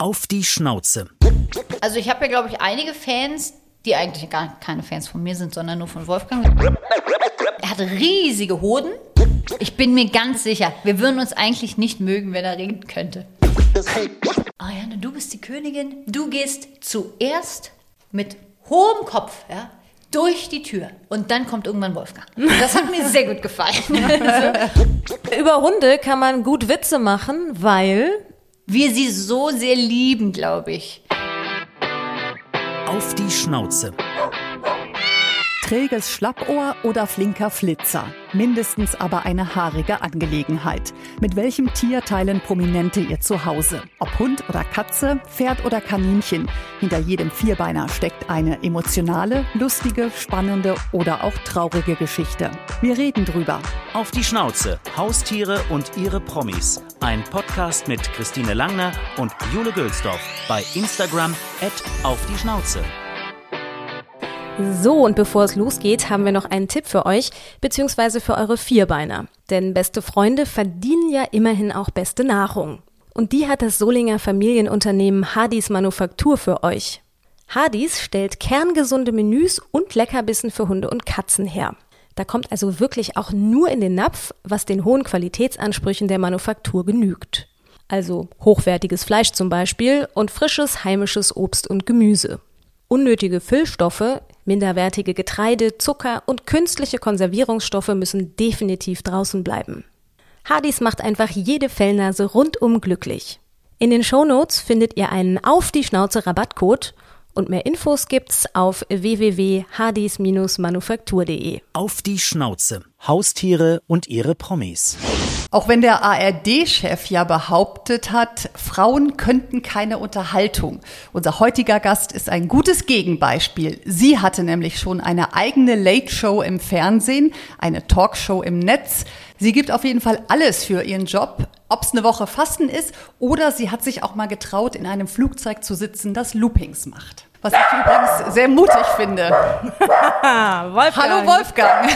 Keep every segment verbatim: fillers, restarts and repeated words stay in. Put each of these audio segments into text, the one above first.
auf die Schnauze. Also ich habe ja, glaube ich, einige Fans, die eigentlich gar keine Fans von mir sind, sondern nur von Wolfgang. Er hat riesige Hoden. Ich bin mir ganz sicher, wir würden uns eigentlich nicht mögen, wenn er reden könnte. Ariane, du bist die Königin. Du gehst zuerst mit hohem Kopf, ja, durch die Tür. Und dann kommt irgendwann Wolfgang. Das hat mir sehr gut gefallen. Über Hunde kann man gut Witze machen, weil wir sie so sehr lieben, glaube ich. Auf die Schnauze. Träges Schlappohr oder flinker Flitzer. Mindestens aber eine haarige Angelegenheit. Mit welchem Tier teilen Prominente ihr Zuhause? Ob Hund oder Katze, Pferd oder Kaninchen. Hinter jedem Vierbeiner steckt eine emotionale, lustige, spannende oder auch traurige Geschichte. Wir reden drüber. Auf die Schnauze. Haustiere und ihre Promis. Ein Podcast mit Christine Langner und Jule Gülsdorf. Bei Instagram at auf die Schnauze. So, und bevor es losgeht, haben wir noch einen Tipp für euch, beziehungsweise für eure Vierbeiner. Denn beste Freunde verdienen ja immerhin auch beste Nahrung. Und die hat das Solinger Familienunternehmen Hadis Manufaktur für euch. Hadis stellt kerngesunde Menüs und Leckerbissen für Hunde und Katzen her. Da kommt also wirklich auch nur in den Napf, was den hohen Qualitätsansprüchen der Manufaktur genügt. Also hochwertiges Fleisch zum Beispiel und frisches heimisches Obst und Gemüse. Unnötige Füllstoffe, minderwertige Getreide, Zucker und künstliche Konservierungsstoffe müssen definitiv draußen bleiben. Hadis macht einfach jede Fellnase rundum glücklich. In den Shownotes findet ihr einen Auf-die-Schnauze-Rabattcode und mehr Infos gibt's auf w w w punkt hadis minus manufaktur punkt d e. Auf die Schnauze. Haustiere und ihre Promis. Auch wenn der A R D-Chef ja behauptet hat, Frauen könnten keine Unterhaltung. Unser heutiger Gast ist ein gutes Gegenbeispiel. Sie hatte nämlich schon eine eigene Late-Show im Fernsehen, eine Talkshow im Netz. Sie gibt auf jeden Fall alles für ihren Job, ob es eine Woche Fasten ist oder sie hat sich auch mal getraut, in einem Flugzeug zu sitzen, das Loopings macht. Was ich übrigens sehr mutig finde. Wolfgang. Hallo Wolfgang.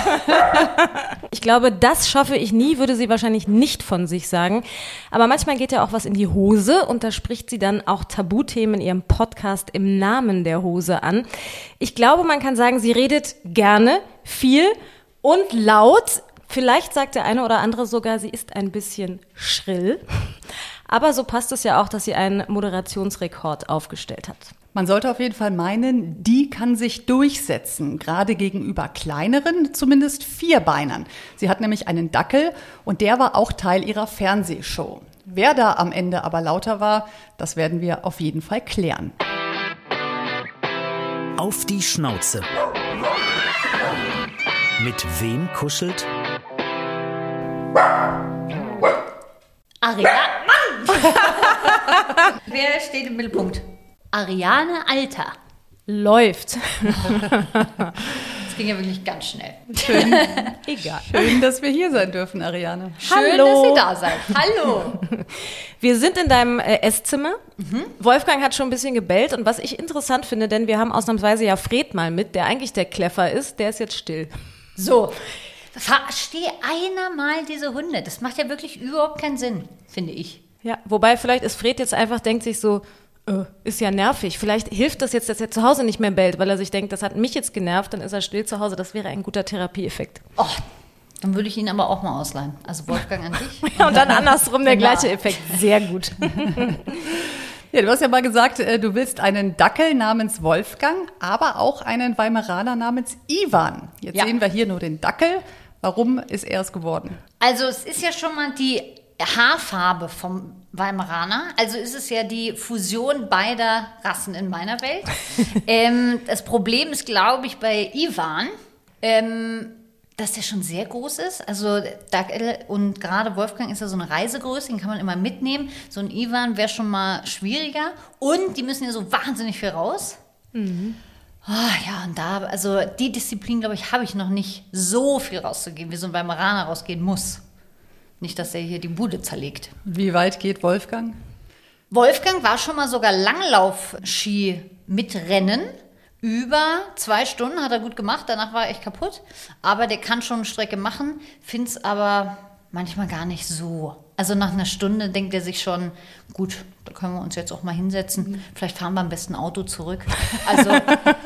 Ich glaube, das schaffe ich nie, würde sie wahrscheinlich nicht von sich sagen. Aber manchmal geht ja auch was in die Hose und da spricht sie dann auch Tabuthemen in ihrem Podcast Im Namen der Hose an. Ich glaube, man kann sagen, sie redet gerne, viel und laut. Vielleicht sagt der eine oder andere sogar, sie ist ein bisschen schrill. Aber so passt es ja auch, dass sie einen Moderationsrekord aufgestellt hat. Man sollte auf jeden Fall meinen, die kann sich durchsetzen, gerade gegenüber kleineren, zumindest Vierbeinern. Sie hat nämlich einen Dackel und der war auch Teil ihrer Fernsehshow. Wer da am Ende aber lauter war, das werden wir auf jeden Fall klären. Auf die Schnauze. Mit wem kuschelt? Ariane. Wer steht im Mittelpunkt? Ariane Alter. Läuft. Das ging ja wirklich ganz schnell. Schön. Egal. Schön, dass wir hier sein dürfen, Ariane. Hallo. Schön, dass ihr da seid. Hallo. Wir sind in deinem Esszimmer. Mhm. Wolfgang hat schon ein bisschen gebellt. Und was ich interessant finde, denn wir haben ausnahmsweise ja Fred mal mit, der eigentlich der Kleffer ist, der ist jetzt still. So. Verstehe einer mal diese Hunde. Das macht ja wirklich überhaupt keinen Sinn, finde ich. Ja, wobei vielleicht ist Fred jetzt einfach, denkt sich so, ist ja nervig. Vielleicht hilft das jetzt, dass er zu Hause nicht mehr bellt, weil er sich denkt, das hat mich jetzt genervt, dann ist er still zu Hause. Das wäre ein guter Therapieeffekt. Oh, dann würde ich ihn aber auch mal ausleihen. Also Wolfgang an dich. Ja, und dann andersrum der gleiche Effekt. Sehr gut. Ja, du hast ja mal gesagt, du willst einen Dackel namens Wolfgang, aber auch einen Weimaraner namens Ivan. Jetzt ja. Sehen wir hier nur den Dackel. Warum ist er es geworden? Also es ist ja schon mal die Haarfarbe vom Weimaraner, also ist es ja die Fusion beider Rassen in meiner Welt. ähm, das Problem ist, glaube ich, bei Ivan, ähm, dass der schon sehr groß ist. Also Dackel und gerade Wolfgang ist ja so eine Reisegröße, den kann man immer mitnehmen. So ein Ivan wäre schon mal schwieriger und die müssen ja so wahnsinnig viel raus. Mhm. Oh, ja, und da, also die Disziplin, glaube ich, habe ich noch nicht so viel rauszugehen, wie so ein Weimaraner rausgehen muss. Nicht, dass er hier die Bude zerlegt. Wie weit geht Wolfgang? Wolfgang war schon mal sogar Langlauf-Ski mitrennen. Über zwei Stunden hat er gut gemacht, danach war er echt kaputt. Aber der kann schon eine Strecke machen, find's aber manchmal gar nicht so Also nach einer Stunde denkt er sich schon, gut, da können wir uns jetzt auch mal hinsetzen. Mhm. Vielleicht fahren wir am besten Auto zurück. Also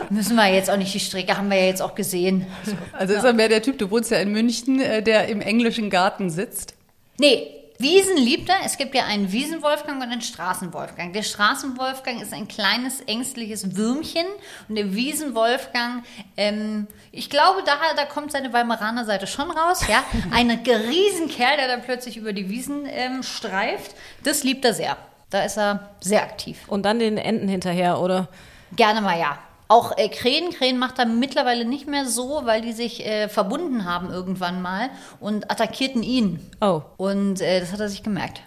müssen wir jetzt auch nicht, die Strecke haben wir ja jetzt auch gesehen. Also, also ist er mehr der Typ, du wohnst ja in München, der im Englischen Garten sitzt? Nee, Wiesen liebt er. Es gibt ja einen Wiesen-Wolfgang und einen Straßen-Wolfgang. Der Straßen-Wolfgang ist ein kleines, ängstliches Würmchen. Und der Wiesen-Wolfgang, ähm, ich glaube, da, da kommt seine Weimaraner Seite schon raus. Ja? Ein Riesenkerl, der dann plötzlich über die Wiesen ähm, streift. Das liebt er sehr. Da ist er sehr aktiv. Und dann den Enten hinterher, oder? Gerne mal, ja. Auch äh, Krähen, Krähen macht er mittlerweile nicht mehr so, weil die sich äh, verbunden haben irgendwann mal und attackierten ihn. Oh. Und äh, das hat er sich gemerkt.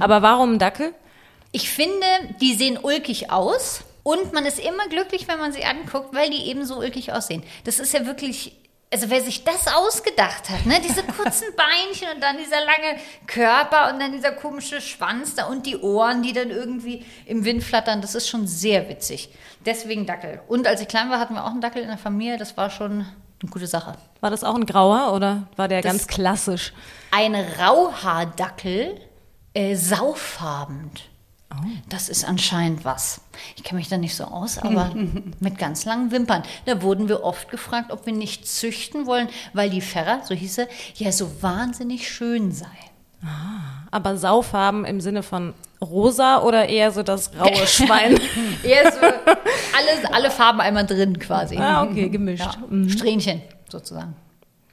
Aber warum Dackel? Ich finde, die sehen ulkig aus und man ist immer glücklich, wenn man sie anguckt, weil die eben so ulkig aussehen. Das ist ja wirklich... Also wer sich das ausgedacht hat, ne? Diese kurzen Beinchen und dann dieser lange Körper und dann dieser komische Schwanz da und die Ohren, die dann irgendwie im Wind flattern, das ist schon sehr witzig. Deswegen Dackel. Und als ich klein war, hatten wir auch einen Dackel in der Familie, das war schon eine gute Sache. War das auch ein grauer oder war der das ganz klassisch? Ein Rauhaardackel, äh, saufhabend. Das ist anscheinend was. Ich kenne mich da nicht so aus, aber mit ganz langen Wimpern. Da wurden wir oft gefragt, ob wir nicht züchten wollen, weil die Ferrer, so hieß er, ja so wahnsinnig schön sei. Ah, aber Saufarben im Sinne von rosa oder eher so das raue Schwein? Eher so alles, alle Farben einmal drin quasi. Ah, okay, gemischt. Ja. Mhm. Strähnchen sozusagen.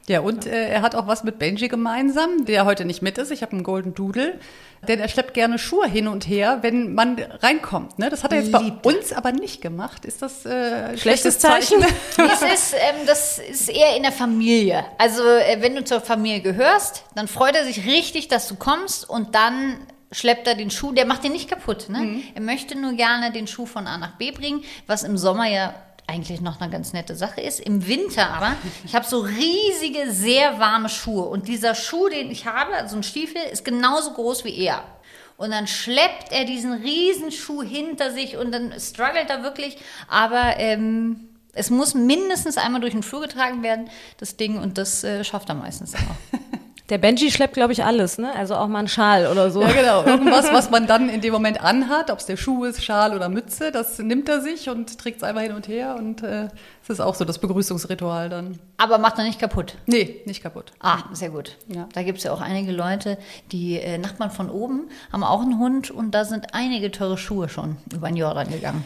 Ja, und äh, er hat auch was mit Benji gemeinsam, der heute nicht mit ist. Ich habe einen Golden Doodle, denn er schleppt gerne Schuhe hin und her, wenn man reinkommt. Ne? Das hat er jetzt Lieb. bei uns aber nicht gemacht. Ist das äh, ein schlechtes Zeichen? Das ist, ähm, das ist eher in der Familie. Also äh, wenn du zur Familie gehörst, dann freut er sich richtig, dass du kommst und dann... schleppt er den Schuh, der macht den nicht kaputt. Ne? Mhm. Er möchte nur gerne den Schuh von A nach B bringen, was im Sommer ja eigentlich noch eine ganz nette Sache ist. Im Winter aber, ich habe so riesige, sehr warme Schuhe. Und dieser Schuh, den ich habe, also ein Stiefel, ist genauso groß wie er. Und dann schleppt er diesen riesen Schuh hinter sich und dann struggelt er wirklich. Aber ähm, es muss mindestens einmal durch den Flur getragen werden, das Ding. Und das äh, schafft er meistens auch. Der Benji schleppt, glaube ich, alles, ne? Also auch mal einen Schal oder so. Ja, genau. Irgendwas, was man dann in dem Moment anhat, ob es der Schuh ist, Schal oder Mütze, das nimmt er sich und trägt es einmal hin und her. Und äh, das ist auch so das Begrüßungsritual dann. Aber macht er nicht kaputt? Nee, nicht kaputt. Ah, sehr gut. Ja. Da gibt es ja auch einige Leute, die äh, Nachbarn von oben haben auch einen Hund und da sind einige teure Schuhe schon über den Jordan gegangen.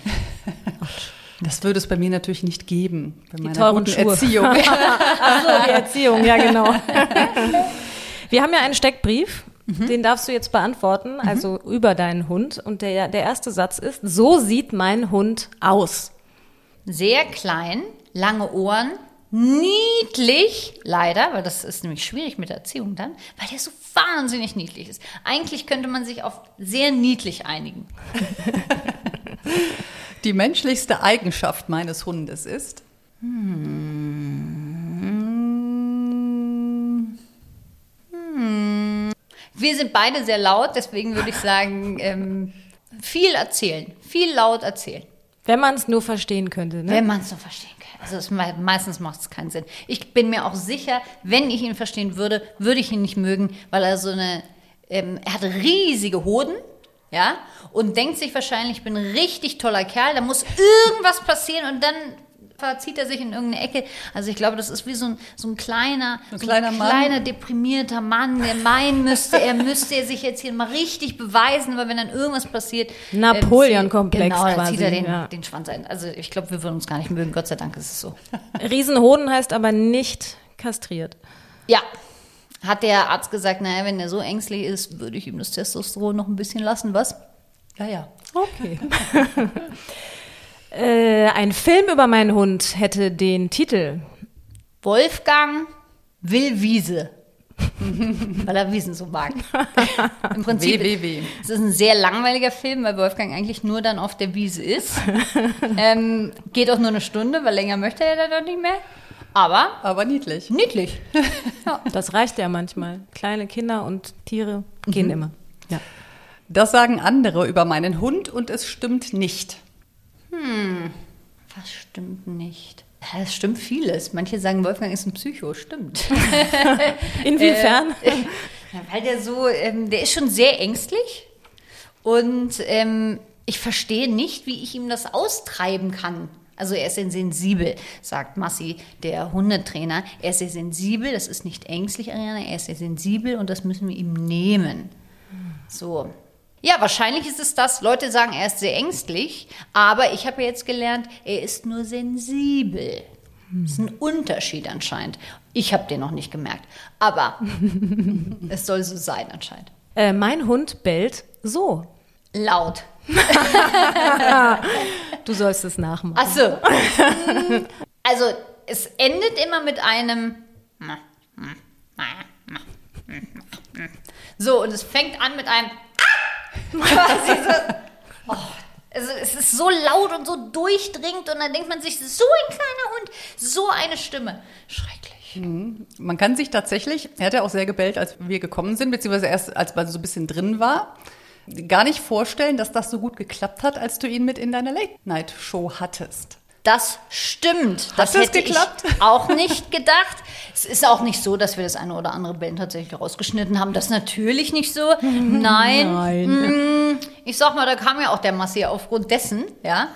Das würde es bei mir natürlich nicht geben. Bei meiner die teuren guten Schuhe. Erziehung. Ach so, die Erziehung, ja genau. Wir haben ja einen Steckbrief, mhm. den darfst du jetzt beantworten, mhm. also über deinen Hund. Und der, der erste Satz ist, so sieht mein Hund aus. Sehr klein, lange Ohren, niedlich, leider, weil das ist nämlich schwierig mit der Erziehung dann, weil der so wahnsinnig niedlich ist. Eigentlich könnte man sich auf sehr niedlich einigen. Die menschlichste Eigenschaft meines Hundes ist? Hm. Hm. Wir sind beide sehr laut, deswegen würde ich sagen, ähm, viel erzählen, viel laut erzählen. Wenn man es nur verstehen könnte, ne? Wenn man es nur verstehen könnte. Also es, meistens macht es keinen Sinn. Ich bin mir auch sicher, wenn ich ihn verstehen würde, würde ich ihn nicht mögen, weil er so eine, ähm, er hat riesige Hoden. Ja, und denkt sich wahrscheinlich, ich bin ein richtig toller Kerl, da muss irgendwas passieren und dann verzieht er sich in irgendeine Ecke. Also ich glaube, das ist wie so ein, so ein kleiner, ein so kleiner, ein kleiner deprimierter Mann, der meinen müsste, er müsste sich jetzt hier mal richtig beweisen, weil wenn dann irgendwas passiert... Napoleon-Komplex quasi. Genau, dann zieht er den, ja. den Schwanz ein. Also ich glaube, wir würden uns gar nicht mögen, Gott sei Dank ist es so. Riesenhoden heißt aber nicht kastriert. Ja. Hat der Arzt gesagt, naja, wenn er so ängstlich ist, würde ich ihm das Testosteron noch ein bisschen lassen, was? Ja, ja. Okay. äh, ein Film über meinen Hund hätte den Titel Wolfgang will Wiese. Weil er Wiesen so mag. Im Prinzip. Es ist ein sehr langweiliger Film, weil Wolfgang eigentlich nur dann auf der Wiese ist. Ähm, geht auch nur eine Stunde, weil länger möchte er dann doch nicht mehr. Aber, aber niedlich. Niedlich. Ja. Das reicht ja manchmal. Kleine Kinder und Tiere gehen mhm. immer. Ja. Das sagen andere über meinen Hund und es stimmt nicht. Hm, was stimmt nicht? Es stimmt vieles. Manche sagen, Wolfgang ist ein Psycho. Stimmt. Inwiefern? Äh, Ja, weil der so, ähm, der ist schon sehr ängstlich und ähm, ich verstehe nicht, wie ich ihm das austreiben kann. Also er ist sehr sensibel, sagt Massi, der Hundetrainer. Er ist sehr sensibel, das ist nicht ängstlich, Ariane, er ist sehr sensibel und das müssen wir ihm nehmen. So. Ja, wahrscheinlich ist es das. Leute sagen, er ist sehr ängstlich, aber ich habe ja jetzt gelernt, er ist nur sensibel. Das ist ein Unterschied anscheinend. Ich habe den noch nicht gemerkt, aber es soll so sein anscheinend. Äh, mein Hund bellt so. Laut. Du sollst es nachmachen. Ach so. Also es endet immer mit einem... So, und es fängt an mit einem... Quasi so... Oh. Also es ist so laut und so durchdringend und dann denkt man sich, so ein kleiner Hund, so eine Stimme. Schrecklich. Mhm. Man kann sich tatsächlich, er hat ja auch sehr gebellt, als wir gekommen sind, beziehungsweise erst als man so ein bisschen drin war, gar nicht vorstellen, dass das so gut geklappt hat, als du ihn mit in deiner Late-Night-Show hattest. Das stimmt. Hat das hätte geklappt? Ich auch nicht gedacht. Es ist auch nicht so, dass wir das eine oder andere Band tatsächlich rausgeschnitten haben. Das ist natürlich nicht so. Nein. Nein. Ich sag mal, da kam ja auch der Massi aufgrund dessen. Ja.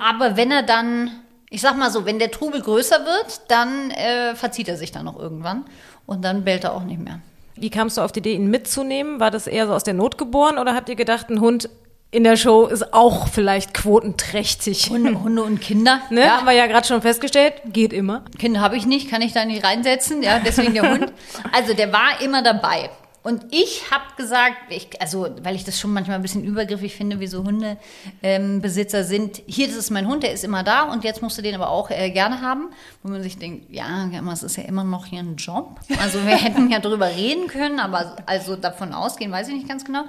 Aber wenn er dann, ich sag mal so, wenn der Trubel größer wird, dann äh, verzieht er sich dann noch irgendwann. Und dann bellt er auch nicht mehr. Wie kamst du auf die Idee, ihn mitzunehmen? War das eher so aus der Not geboren? Oder habt ihr gedacht, ein Hund... in der Show ist auch vielleicht quotenträchtig. Hunde, Hunde und Kinder. Ne? Ja. Haben wir ja gerade schon festgestellt, geht immer. Kinder habe ich nicht, kann ich da nicht reinsetzen, ja, deswegen der Hund. Also der war immer dabei. Und ich habe gesagt, ich, also weil ich das schon manchmal ein bisschen übergriffig finde, wie so Hundebesitzer ähm, sind, hier, das ist mein Hund, der ist immer da und jetzt musst du den aber auch äh, gerne haben. Wo man sich denkt, ja, es ist ja immer noch hier ein Job. Also wir hätten ja drüber reden können, aber also davon ausgehen, weiß ich nicht ganz genau.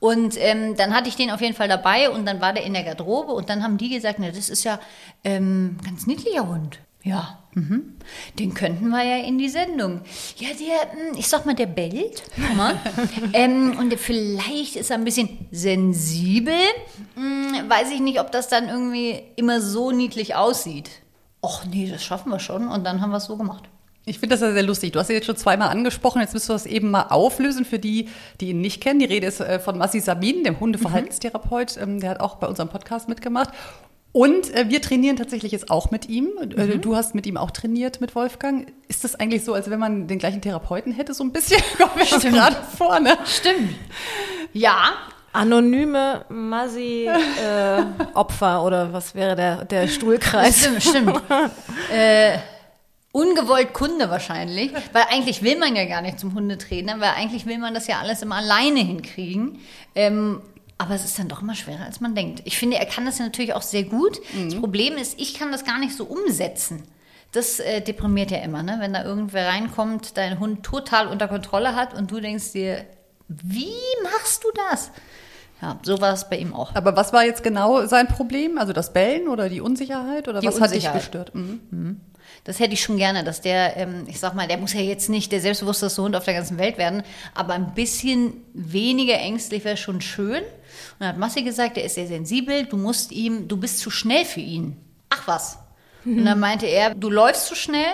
Und ähm, dann hatte ich den auf jeden Fall dabei und dann war der in der Garderobe und dann haben die gesagt, na, das ist ja ähm, ganz niedlicher Hund. Ja, mhm. Den könnten wir ja in die Sendung. Ja, der, ich sag mal, der bellt. ähm, und der vielleicht ist er ein bisschen sensibel. Hm, weiß ich nicht, ob das dann irgendwie immer so niedlich aussieht. Och nee, das schaffen wir schon und dann haben wir es so gemacht. Ich finde das ja sehr lustig. Du hast ihn jetzt schon zweimal angesprochen. Jetzt müssen wir das eben mal auflösen für die, die ihn nicht kennen. Die Rede ist von Massi Sabin, dem Hundeverhaltenstherapeut. Mhm. Der hat auch bei unserem Podcast mitgemacht. Und wir trainieren tatsächlich jetzt auch mit ihm. Mhm. Du hast mit ihm auch trainiert, mit Wolfgang. Ist das eigentlich so, als wenn man den gleichen Therapeuten hätte? So ein bisschen, komme ich gerade vorne. Stimmt. Ja. Anonyme Massi-Opfer äh, oder was wäre der, der Stuhlkreis? Stimmt, stimmt. äh... Ungewollt Kunde wahrscheinlich, weil eigentlich will man ja gar nicht zum Hundetrainer, weil eigentlich will man das ja alles immer alleine hinkriegen. Ähm, aber es ist dann doch immer schwerer, als man denkt. Ich finde, er kann das ja natürlich auch sehr gut. Mhm. Das Problem ist, ich kann das gar nicht so umsetzen. Das äh, deprimiert ja immer, ne? Wenn da irgendwer reinkommt, dein Hund total unter Kontrolle hat und du denkst dir, wie machst du das? Ja, so war es bei ihm auch. Aber was war jetzt genau sein Problem? Also das Bellen oder die Unsicherheit? Oder die was Unsicherheit. Hat dich gestört? Mhm. Mhm. Das hätte ich schon gerne, dass der, ähm, ich sag mal, der muss ja jetzt nicht der selbstbewussteste Hund auf der ganzen Welt werden, aber ein bisschen weniger ängstlich wäre schon schön. Und dann hat Massi gesagt, der ist sehr sensibel, du musst ihm, du bist zu schnell für ihn. Ach was. Mhm. Und dann meinte er, du läufst zu schnell,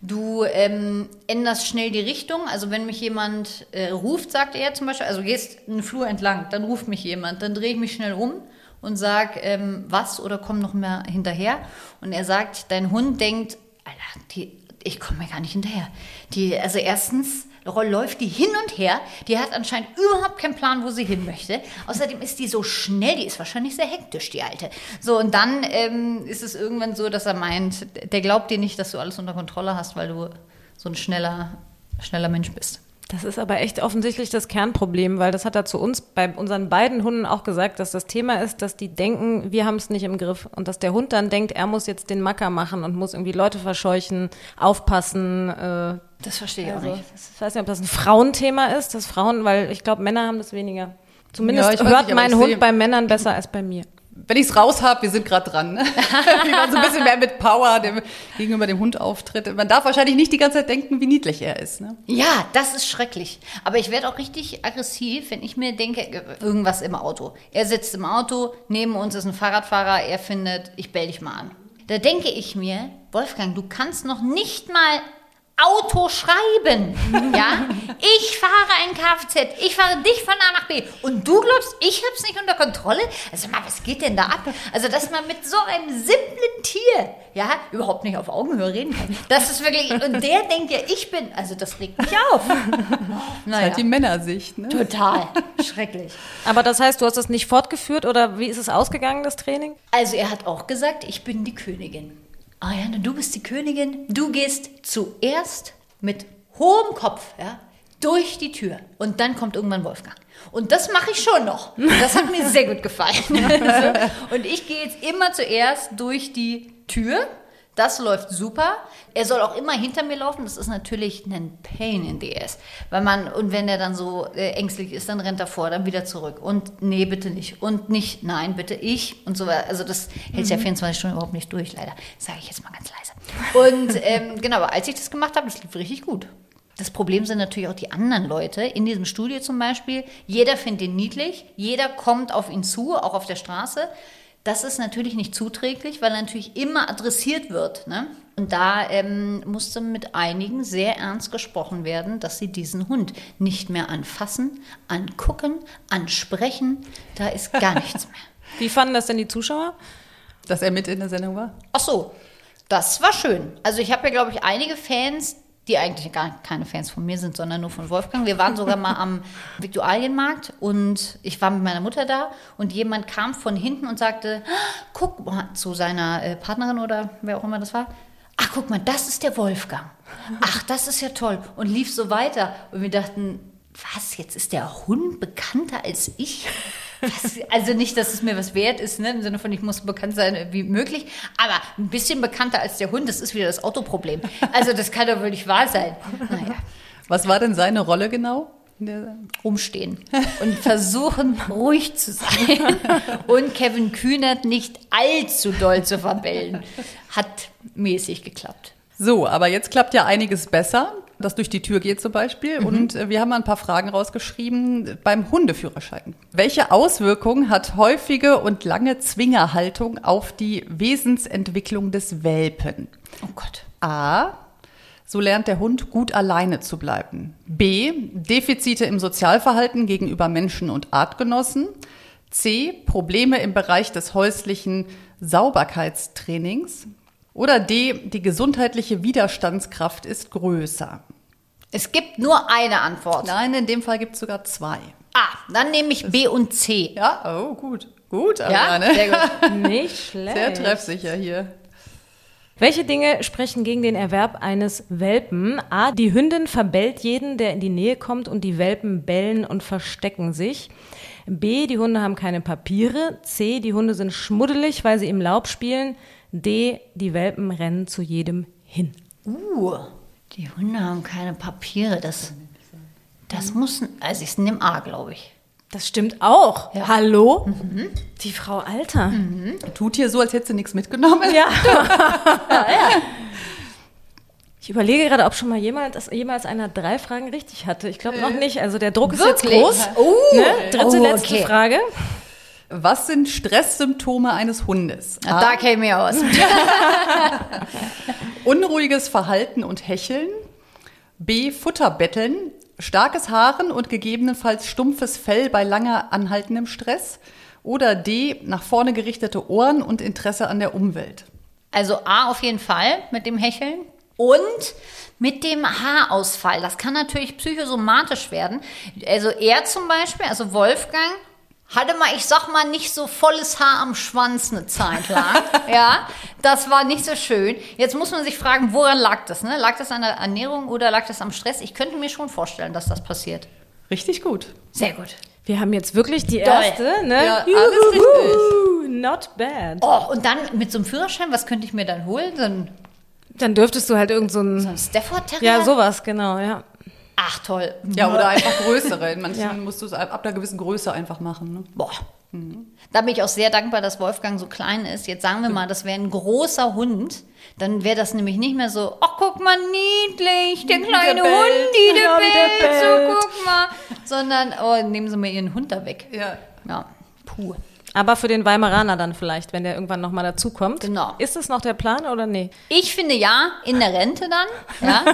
du ähm, änderst schnell die Richtung. Also wenn mich jemand äh, ruft, sagt er zum Beispiel, also gehst einen Flur entlang, dann ruft mich jemand, dann drehe ich mich schnell um. Und sag, ähm, was oder komm noch mehr hinterher. Und er sagt, dein Hund denkt, Alter, die, ich komme mir gar nicht hinterher. Die, also erstens läuft die hin und her, die hat anscheinend überhaupt keinen Plan, wo sie hin möchte. Außerdem ist die so schnell, die ist wahrscheinlich sehr hektisch, die Alte. So, und dann ähm, ist es irgendwann so, dass er meint, der glaubt dir nicht, dass du alles unter Kontrolle hast, weil du so ein schneller, schneller Mensch bist. Das ist aber echt offensichtlich das Kernproblem, weil das hat er zu uns bei unseren beiden Hunden auch gesagt, dass das Thema ist, dass die denken, wir haben es nicht im Griff und dass der Hund dann denkt, er muss jetzt den Macker machen und muss irgendwie Leute verscheuchen, aufpassen. Äh, das verstehe ich also, auch nicht. Ich weiß nicht, ob das ein Frauenthema ist, dass Frauen, weil ich glaube, Männer haben das weniger. Zumindest ja, hört nicht, mein Hund sehe. Bei Männern besser als bei mir. Wenn ich's raus habe, wir sind gerade dran. Ne? Wie man so ein bisschen mehr mit Power dem, gegenüber dem Hund auftritt. Man darf wahrscheinlich nicht die ganze Zeit denken, wie niedlich er ist. Ne? Ja, das ist schrecklich. Aber ich werde auch richtig aggressiv, wenn ich mir denke, irgendwas im Auto. Er sitzt im Auto, neben uns ist ein Fahrradfahrer, er findet, ich bell dich mal an. Da denke ich mir, Wolfgang, du kannst noch nicht mal Auto schreiben, ja? Ich fahre ein Kfz, ich fahre dich von A nach B und du glaubst, ich hab's nicht unter Kontrolle? Also mal, was geht denn da ab? Also, dass man mit so einem simplen Tier, ja, überhaupt nicht auf Augenhöhe reden kann, das ist wirklich, und der denkt ja, ich bin, also das regt mich auf. Naja. Das ist halt die Männersicht, ne? Total, schrecklich. Aber das heißt, du hast das nicht fortgeführt oder wie ist es ausgegangen, das Training? Also, er hat auch gesagt, ich bin die Königin. Ariane, du bist die Königin. Du gehst zuerst mit hohem Kopf, ja, durch die Tür. Und dann kommt irgendwann Wolfgang. Und das mache ich schon noch. Das hat mir sehr gut gefallen. Und ich gehe jetzt immer zuerst durch die Tür. Das läuft super. Er soll auch immer hinter mir laufen. Das ist natürlich ein Pain in the ass. Weil man, und wenn er dann so äh, ängstlich ist, dann rennt er vor, dann wieder zurück. Und nee, bitte nicht. Und nicht, nein, bitte ich. Und so weiter. Also das hält es mhm. ja vierundzwanzig Stunden überhaupt nicht durch, leider. Sage ich jetzt mal ganz leise. Und ähm, genau, aber als ich das gemacht habe, das lief richtig gut. Das Problem sind natürlich auch die anderen Leute. In diesem Studio zum Beispiel, jeder findet ihn niedlich. Jeder kommt auf ihn zu, auch auf der Straße. Das ist natürlich nicht zuträglich, weil er natürlich immer adressiert wird. Ne? Und da ähm, musste mit einigen sehr ernst gesprochen werden, dass sie diesen Hund nicht mehr anfassen, angucken, ansprechen. Da ist gar nichts mehr. Wie fanden das denn die Zuschauer, dass er mit in der Sendung war? Ach so, das war schön. Also ich habe ja, glaube ich, einige Fans, die eigentlich gar keine Fans von mir sind, sondern nur von Wolfgang. Wir waren sogar mal am Viktualienmarkt und ich war mit meiner Mutter da und jemand kam von hinten und sagte, guck mal, zu seiner Partnerin oder wer auch immer das war, ach, guck mal, das ist der Wolfgang. Ach, das ist ja toll. Und lief so weiter. Und wir dachten, was, jetzt ist der Hund bekannter als ich? Was, also nicht, dass es mir was wert ist, ne? Im Sinne von, ich muss bekannt sein wie möglich, aber ein bisschen bekannter als der Hund, das ist wieder das Autoproblem. Also das kann doch wohl nicht wahr sein. Naja. Was war denn seine Rolle genau? Rumstehen und versuchen, ruhig zu sein und Kevin Kühnert nicht allzu doll zu verbellen. Hat mäßig geklappt. So, aber jetzt klappt ja einiges besser. Das durch die Tür geht zum Beispiel. Mhm. Und wir haben mal ein paar Fragen rausgeschrieben beim Hundeführerschein. Welche Auswirkungen hat häufige und lange Zwingerhaltung auf die Wesensentwicklung des Welpen? Oh Gott. A. So lernt der Hund gut alleine zu bleiben. B. Defizite im Sozialverhalten gegenüber Menschen und Artgenossen. C. Probleme im Bereich des häuslichen Sauberkeitstrainings. Oder D, die gesundheitliche Widerstandskraft ist größer. Es gibt nur eine Antwort. Nein, in dem Fall gibt es sogar zwei. Ah, dann nehme ich das B und C. Ja, oh, gut. Gut, Ariane. Ja, sehr gut. Nicht schlecht. Sehr treffsicher hier. Welche Dinge sprechen gegen den Erwerb eines Welpen? A, die Hündin verbellt jeden, der in die Nähe kommt und die Welpen bellen und verstecken sich. B, die Hunde haben keine Papiere. C, die Hunde sind schmuddelig, weil sie im Laub spielen. D, die Welpen rennen zu jedem hin. Uh, die Hunde haben keine Papiere. Das, das muss, also ich nehme A, glaube ich. Das stimmt auch. Ja. Hallo? Mhm. Die Frau Alter. Mhm. Tut hier so, als hätte sie nichts mitgenommen. Ja. ja, ja. Ich überlege gerade, ob schon mal jemals, jemals einer drei Fragen richtig hatte. Ich glaube noch nicht. Also der Druck Wirklich? Ist jetzt groß. Oh. Ne? Dritte, oh, letzte okay. Frage. Was sind Stresssymptome eines Hundes? Ah, da käme ich aus. Unruhiges Verhalten und Hecheln. B. Futterbetteln. Starkes Haaren und gegebenenfalls stumpfes Fell bei langer anhaltendem Stress. Oder D. Nach vorne gerichtete Ohren und Interesse an der Umwelt. Also A auf jeden Fall mit dem Hecheln. Und mit dem Haarausfall. Das kann natürlich psychosomatisch werden. Also er zum Beispiel, also Wolfgang, hatte mal, ich sag mal, nicht so volles Haar am Schwanz eine Zeit lang. Ja, das war nicht so schön. Jetzt muss man sich fragen, woran lag das? Ne? Lag das an der Ernährung oder lag das am Stress? Ich könnte mir schon vorstellen, dass das passiert. Richtig gut. Sehr gut. Wir haben jetzt wirklich die Doll. Erste. Ne? Ja, alles Juhu, richtig. Not bad. Oh, und dann mit so einem Führerschein, was könnte ich mir dann holen? Dann, dann dürftest du halt irgend so ein... So ein Stafford-Terrier? Ja, sowas, genau, ja. Ach, toll. Ja, oder einfach größere. In manchen ja. musst du es ab einer gewissen Größe einfach machen. Ne? Boah. Mhm. Da bin ich auch sehr dankbar, dass Wolfgang so klein ist. Jetzt sagen wir mal, das wäre ein großer Hund. Dann wäre das nämlich nicht mehr so, ach, guck mal, niedlich, der kleine der Hundi, der, ja, der bellt, so guck mal. Sondern, oh, nehmen Sie mir Ihren Hund da weg. Ja. Ja, puh. Aber für den Weimaraner dann vielleicht, wenn der irgendwann nochmal dazukommt. Genau. Ist das noch der Plan oder nee? Ich finde ja, in der Rente dann. Ja.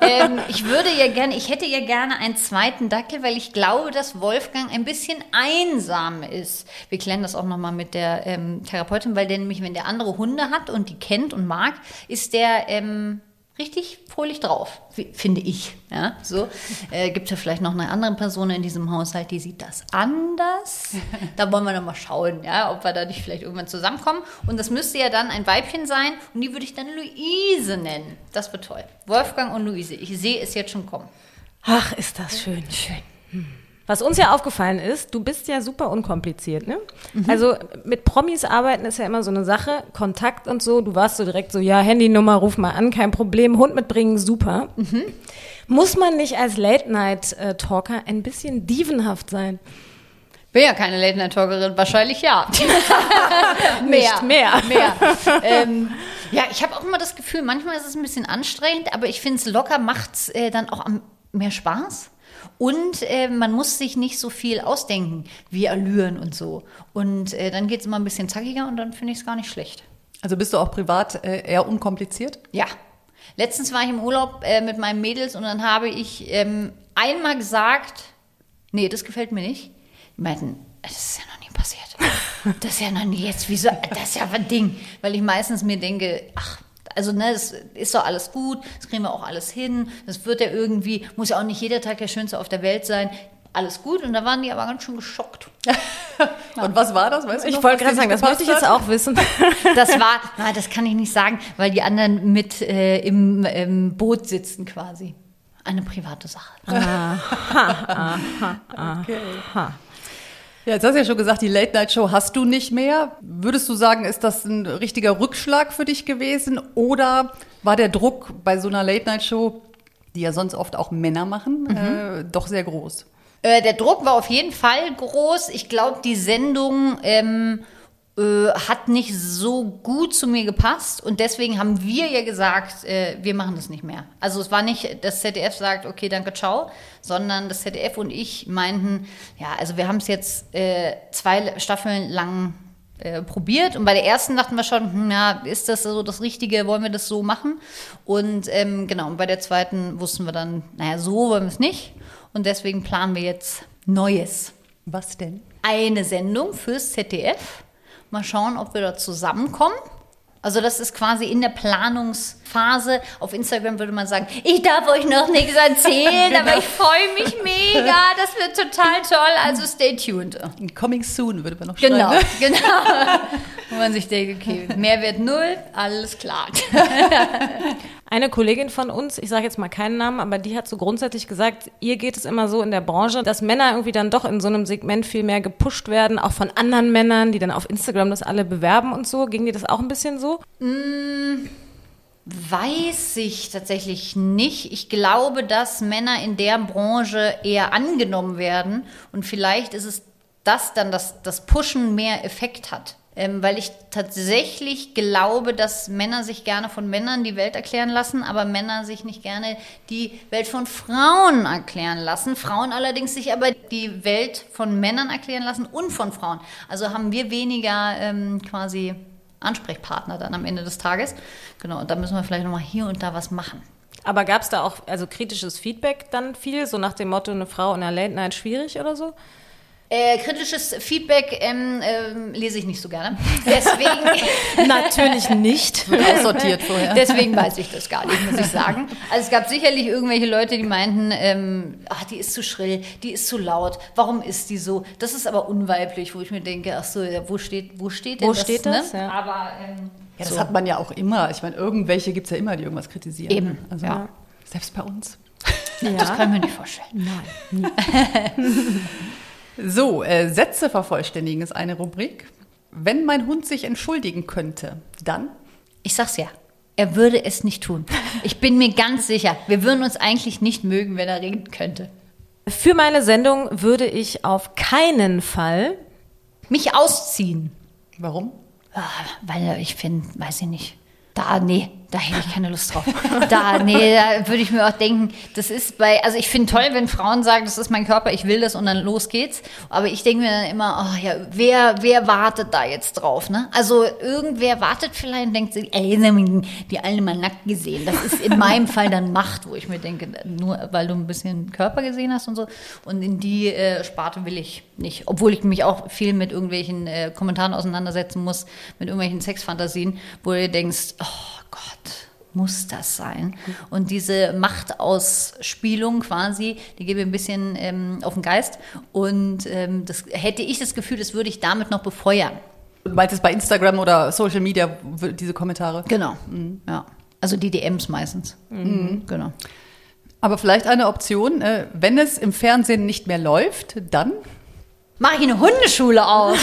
ähm, ich würde ja gerne, ich hätte ja gerne einen zweiten Dackel, weil ich glaube, dass Wolfgang ein bisschen einsam ist. Wir klären das auch nochmal mit der ähm, Therapeutin, weil der nämlich, wenn der andere Hunde hat und die kennt und mag, ist der ähm, richtig fröhlich drauf, finde ich. Ja, so. Äh, gibt es ja vielleicht noch eine andere Person in diesem Haushalt, die sieht das anders. Da wollen wir dann mal schauen, ja, ob wir da nicht vielleicht irgendwann zusammenkommen. Und das müsste ja dann ein Weibchen sein und die würde ich dann Luise nennen. Das wird toll. Wolfgang und Luise, ich sehe es jetzt schon kommen. Ach, ist das schön, schön. Hm. Was uns ja aufgefallen ist, du bist ja super unkompliziert, ne? Mhm. Also mit Promis arbeiten ist ja immer so eine Sache, Kontakt und so. Du warst so direkt so, ja, Handynummer, ruf mal an, kein Problem, Hund mitbringen, super. Mhm. Muss man nicht als Late-Night-Talker ein bisschen dievenhaft sein? Bin ja keine Late-Night-Talkerin, wahrscheinlich ja. mehr, nicht mehr. mehr. ähm, ja, ich habe auch immer das Gefühl, manchmal ist es ein bisschen anstrengend, aber ich finde es locker, macht es äh, dann auch am, mehr Spaß. Und äh, man muss sich nicht so viel ausdenken, wie Allüren und so. Und äh, dann geht es immer ein bisschen zackiger und dann finde ich es gar nicht schlecht. Also bist du auch privat äh, eher unkompliziert? Ja. Letztens war ich im Urlaub äh, mit meinen Mädels und dann habe ich ähm, einmal gesagt, nee, das gefällt mir nicht. Die meinten, das ist ja noch nie passiert. Das ist ja noch nie jetzt, wieso? Das ist ja ein Ding. Weil ich meistens mir denke, ach, also ne, es ist doch alles gut, das kriegen wir auch alles hin, das wird ja irgendwie, muss ja auch nicht jeder Tag der Schönste auf der Welt sein, alles gut. Und da waren die aber ganz schön geschockt. Und was war das? Weißt du noch, ich wollte gerade sagen, das möchte ich jetzt auch wissen. Das war, na, das kann ich nicht sagen, weil die anderen mit äh, im, im Boot sitzen quasi. Eine private Sache. Aha, aha, aha. Okay. Aha. Ja, jetzt hast du ja schon gesagt, die Late-Night-Show hast du nicht mehr. Würdest du sagen, ist das ein richtiger Rückschlag für dich gewesen? Oder war der Druck bei so einer Late-Night-Show, die ja sonst oft auch Männer machen, mhm. äh, doch sehr groß? Äh, der Druck war auf jeden Fall groß. Ich glaube, die Sendung ähm, äh, hat nicht so gut zu mir gepasst. Und deswegen haben wir ja gesagt, äh, wir machen das nicht mehr. Also es war nicht, dass Z D F sagt, okay, danke, ciao. Sondern das Z D F und ich meinten, ja, also wir haben es jetzt äh, zwei Staffeln lang äh, probiert. Und bei der ersten dachten wir schon, hm, na, ist das so das Richtige, wollen wir das so machen? Und ähm, genau, und bei der zweiten wussten wir dann, naja, so wollen wir es nicht. Und deswegen planen wir jetzt Neues. Was denn? Eine Sendung fürs Z D F. Mal schauen, ob wir da zusammenkommen. Also das ist quasi in der Planungsphase. Auf Instagram würde man sagen, ich darf euch noch nichts erzählen, genau. Aber ich freue mich mega, das wird total toll, also stay tuned. Coming soon würde man noch schreiben. Genau, genau. Wo man sich denkt, okay, Mehrwert null, alles klar. Eine Kollegin von uns, ich sage jetzt mal keinen Namen, aber die hat so grundsätzlich gesagt, ihr geht es immer so in der Branche, dass Männer irgendwie dann doch in so einem Segment viel mehr gepusht werden, auch von anderen Männern, die dann auf Instagram das alle bewerben und so. Ging dir das auch ein bisschen so? Mm, weiß ich tatsächlich nicht. Ich glaube, dass Männer in der Branche eher angenommen werden und vielleicht ist es das dann, dass das Pushen mehr Effekt hat. Weil ich tatsächlich glaube, dass Männer sich gerne von Männern die Welt erklären lassen, aber Männer sich nicht gerne die Welt von Frauen erklären lassen. Frauen allerdings sich aber die Welt von Männern erklären lassen und von Frauen. Also haben wir weniger ähm, quasi Ansprechpartner dann am Ende des Tages. Genau, und da müssen wir vielleicht nochmal hier und da was machen. Aber gab es da auch also kritisches Feedback dann viel, so nach dem Motto, eine Frau in der Late Night schwierig oder so? Äh, kritisches Feedback ähm, ähm, lese ich nicht so gerne. Deswegen natürlich nicht. Wird aussortiert vorher. Deswegen weiß ich das gar nicht, muss ich sagen. Also es gab sicherlich irgendwelche Leute, die meinten, ähm, ach, die ist zu schrill, die ist zu laut, warum ist die so? Das ist aber unweiblich, wo ich mir denke, ach so, wo steht, wo steht denn wo das? Wo steht das? Ne? Ja. Aber, ähm, ja, das so. Hat man ja auch immer. Ich meine, irgendwelche gibt es ja immer, die irgendwas kritisieren. Eben, also, ja. Selbst bei uns. Ja. Das können wir nicht vorstellen. Nein. So, äh, Sätze vervollständigen ist eine Rubrik. Wenn mein Hund sich entschuldigen könnte, dann? Ich sag's ja, er würde es nicht tun. Ich bin mir ganz sicher, wir würden uns eigentlich nicht mögen, wenn er reden könnte. Für meine Sendung würde ich auf keinen Fall mich ausziehen. Warum? Ach, weil ich finde, weiß ich nicht, da, nee, da hätte ich keine Lust drauf. Da, nee, da würde ich mir auch denken, das ist bei, also ich finde toll, wenn Frauen sagen, das ist mein Körper, ich will das und dann los geht's. Aber ich denke mir dann immer, oh ja, wer, wer wartet da jetzt drauf, ne? Also irgendwer wartet vielleicht und denkt sich, ey, die alle mal nackt gesehen. Das ist in meinem Fall dann Macht, wo ich mir denke, nur weil du ein bisschen Körper gesehen hast und so. Und in die äh, Sparte will ich nicht. Obwohl ich mich auch viel mit irgendwelchen äh, Kommentaren auseinandersetzen muss, mit irgendwelchen Sexfantasien, wo du denkst, oh Gott, muss das sein? Und diese Machtausspielung quasi, die geht mir ein bisschen ähm, auf den Geist. Und ähm, das hätte ich das Gefühl, das würde ich damit noch befeuern. Du meintest bei Instagram oder Social Media diese Kommentare? Genau, mhm. ja. Also die D Ms meistens, mhm. genau. Aber vielleicht eine Option, äh, wenn es im Fernsehen nicht mehr läuft, dann mache ich eine Hundeschule auf.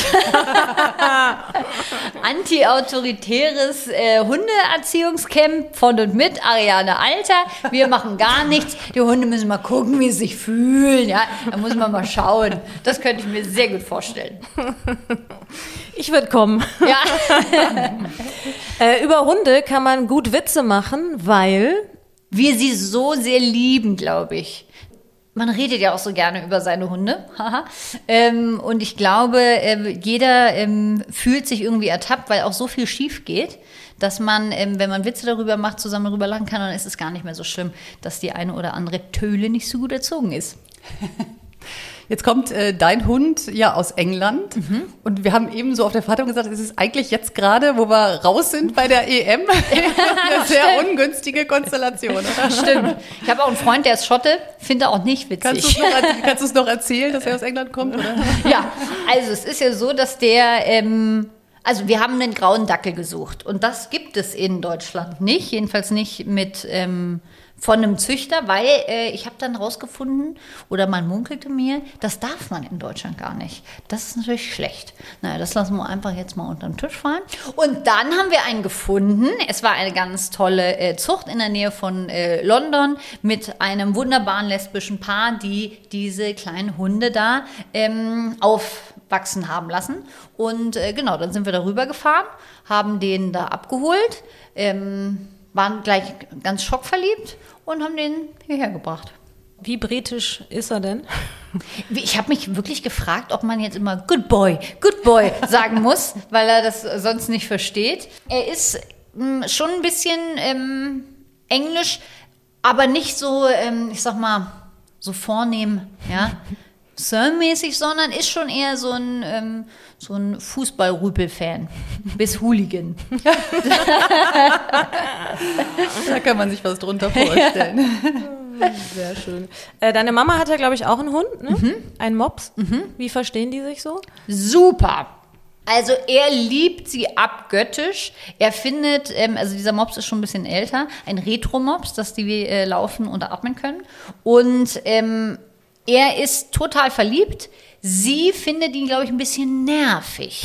Anti-autoritäres äh, Hundeerziehungscamp von und mit Ariane Alter. Wir machen gar nichts. Die Hunde müssen mal gucken, wie sie sich fühlen. Ja, da muss man mal schauen. Das könnte ich mir sehr gut vorstellen. Ich würde kommen. Ja. äh, über Hunde kann man gut Witze machen, weil wir sie so sehr lieben, glaube ich. Man redet ja auch so gerne über seine Hunde. ähm, und ich glaube, äh, jeder ähm, fühlt sich irgendwie ertappt, weil auch so viel schief geht, dass man, ähm, wenn man Witze darüber macht, zusammen darüber lachen kann, dann ist es gar nicht mehr so schlimm, dass die eine oder andere Töle nicht so gut erzogen ist. Jetzt kommt äh, dein Hund ja aus England. Mhm. Und wir haben eben so auf der Fahrt gesagt, es ist eigentlich jetzt gerade, wo wir raus sind bei der E M, eine sehr ungünstige Konstellation. Oder? Stimmt. Ich habe auch einen Freund, der ist Schotte, finde auch nicht witzig. Kannst du es noch, noch erzählen, dass er aus England kommt? Oder? Ja, also es ist ja so, dass der... Ähm, Also wir haben einen grauen Dackel gesucht und das gibt es in Deutschland nicht, jedenfalls nicht mit ähm, von einem Züchter, weil äh, ich habe dann rausgefunden oder man munkelte mir, das darf man in Deutschland gar nicht. Das ist natürlich schlecht. Naja, das lassen wir einfach jetzt mal unter den Tisch fallen. Und dann haben wir einen gefunden. Es war eine ganz tolle äh, Zucht in der Nähe von äh, London mit einem wunderbaren lesbischen Paar, die diese kleinen Hunde da ähm, auf wachsen haben lassen. Und äh, genau, dann sind wir darüber gefahren, haben den da abgeholt, ähm, waren gleich ganz schockverliebt und haben den hierher gebracht. Wie britisch ist er denn? Ich habe mich wirklich gefragt, ob man jetzt immer Good Boy, Good Boy sagen muss, weil er das sonst nicht versteht. Er ist mh, schon ein bisschen ähm, englisch, aber nicht so, ähm, ich sag mal, so vornehm, ja. Sir-mäßig, sondern ist schon eher so ein, ähm, so ein Fußball-Rüpel-Fan. Bis Hooligan. Da kann man sich was drunter vorstellen. Sehr schön. Äh, deine Mama hat ja, glaube ich, auch einen Hund, ne? Mhm. Einen Mops. Mhm. Wie verstehen die sich so? Super. Also er liebt sie abgöttisch. Er findet, ähm, also dieser Mops ist schon ein bisschen älter, ein Retro-Mops, dass die äh, laufen und atmen können. Und ähm, er ist total verliebt. Sie findet ihn, glaube ich, ein bisschen nervig.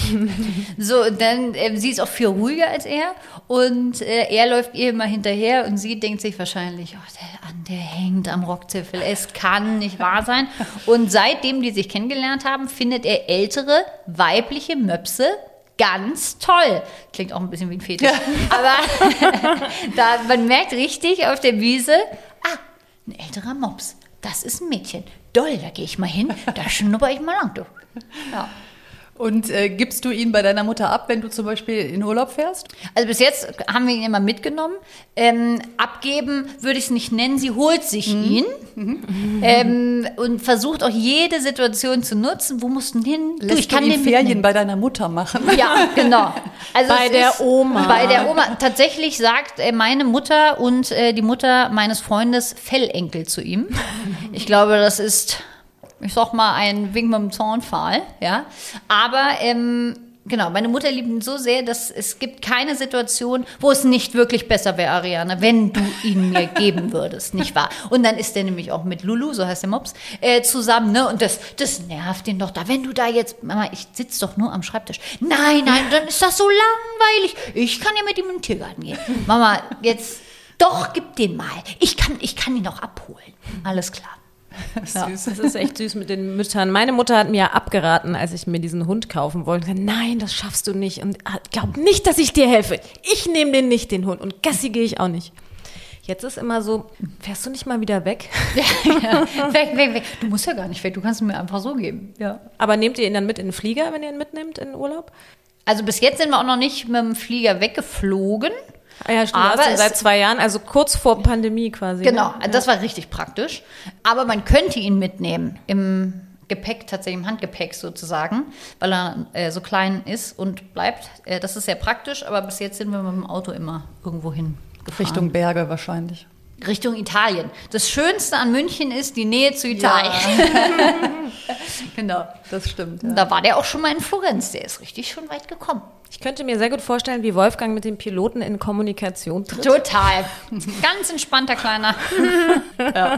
So, dann äh, sie ist auch viel ruhiger als er und äh, er läuft ihr immer hinterher und sie denkt sich wahrscheinlich, oh, der, an, der hängt am Rockzipfel, es kann nicht wahr sein. Und seitdem die sich kennengelernt haben, findet er ältere weibliche Möpse ganz toll. Klingt auch ein bisschen wie ein Fetisch. Aber da, man merkt richtig auf der Wiese, ah, ein älterer Mops. Das ist ein Mädchen. Doll, da gehe ich mal hin, da schnupper ich mal lang durch. Ja. Und äh, gibst du ihn bei deiner Mutter ab, wenn du zum Beispiel in Urlaub fährst? Also bis jetzt haben wir ihn immer mitgenommen. Ähm, abgeben würde ich es nicht nennen. Sie holt sich mhm. ihn mhm. Ähm, und versucht auch jede Situation zu nutzen. Wo musst du hin? Du, ich kann ihn den Ferien mitnehmen. Bei deiner Mutter machen. Ja, genau. Also bei der ist, Oma. Bei der Oma. Tatsächlich sagt äh, meine Mutter und äh, die Mutter meines Freundes Fellenkel zu ihm. Ich glaube, das ist... Ich sag mal, ein Wink mit dem Zaunpfahl, ja. Aber, ähm, genau, meine Mutter liebt ihn so sehr, dass es gibt keine Situation, wo es nicht wirklich besser wäre, Ariane, wenn du ihn mir geben würdest, nicht wahr? Und dann ist er nämlich auch mit Lulu, so heißt der Mops, äh, zusammen, ne? Und das, das nervt ihn doch da. Wenn du da jetzt, Mama, ich sitze doch nur am Schreibtisch. Nein, nein, dann ist das so langweilig. Ich kann ja mit ihm in den Tiergarten gehen. Mama, jetzt, doch, gib den mal. Ich kann, ich kann ihn auch abholen. Alles klar. Ja, süß. Das ist echt süß mit den Müttern. Meine Mutter hat mir abgeraten, als ich mir diesen Hund kaufen wollte. Nein, das schaffst du nicht. Und glaub nicht, dass ich dir helfe. Ich nehme den nicht, den Hund. Und Gassi gehe ich auch nicht. Jetzt ist immer so, fährst du nicht mal wieder weg? Ja, ja. Weg, weg, weg. Du musst ja gar nicht weg, du kannst ihn mir einfach so geben. Ja. Aber nehmt ihr ihn dann mit in den Flieger, wenn ihr ihn mitnehmt in den Urlaub? Also bis jetzt sind wir auch noch nicht mit dem Flieger weggeflogen. Ah ja, stimmt, aber seit zwei Jahren, also kurz vor Pandemie quasi. Genau, ne? Das war richtig praktisch. Aber man könnte ihn mitnehmen im Gepäck, tatsächlich im Handgepäck sozusagen, weil er äh, so klein ist und bleibt. Äh, das ist sehr praktisch, aber bis jetzt sind wir mit dem Auto immer irgendwo hin gefahren. Richtung Berge wahrscheinlich. Richtung Italien. Das Schönste an München ist die Nähe zu Italien. Ja. Genau, das stimmt. Ja. Da war der auch schon mal in Florenz, der ist richtig schon weit gekommen. Ich könnte mir sehr gut vorstellen, wie Wolfgang mit dem Piloten in Kommunikation tritt. Total. Ganz entspannter Kleiner. Ja.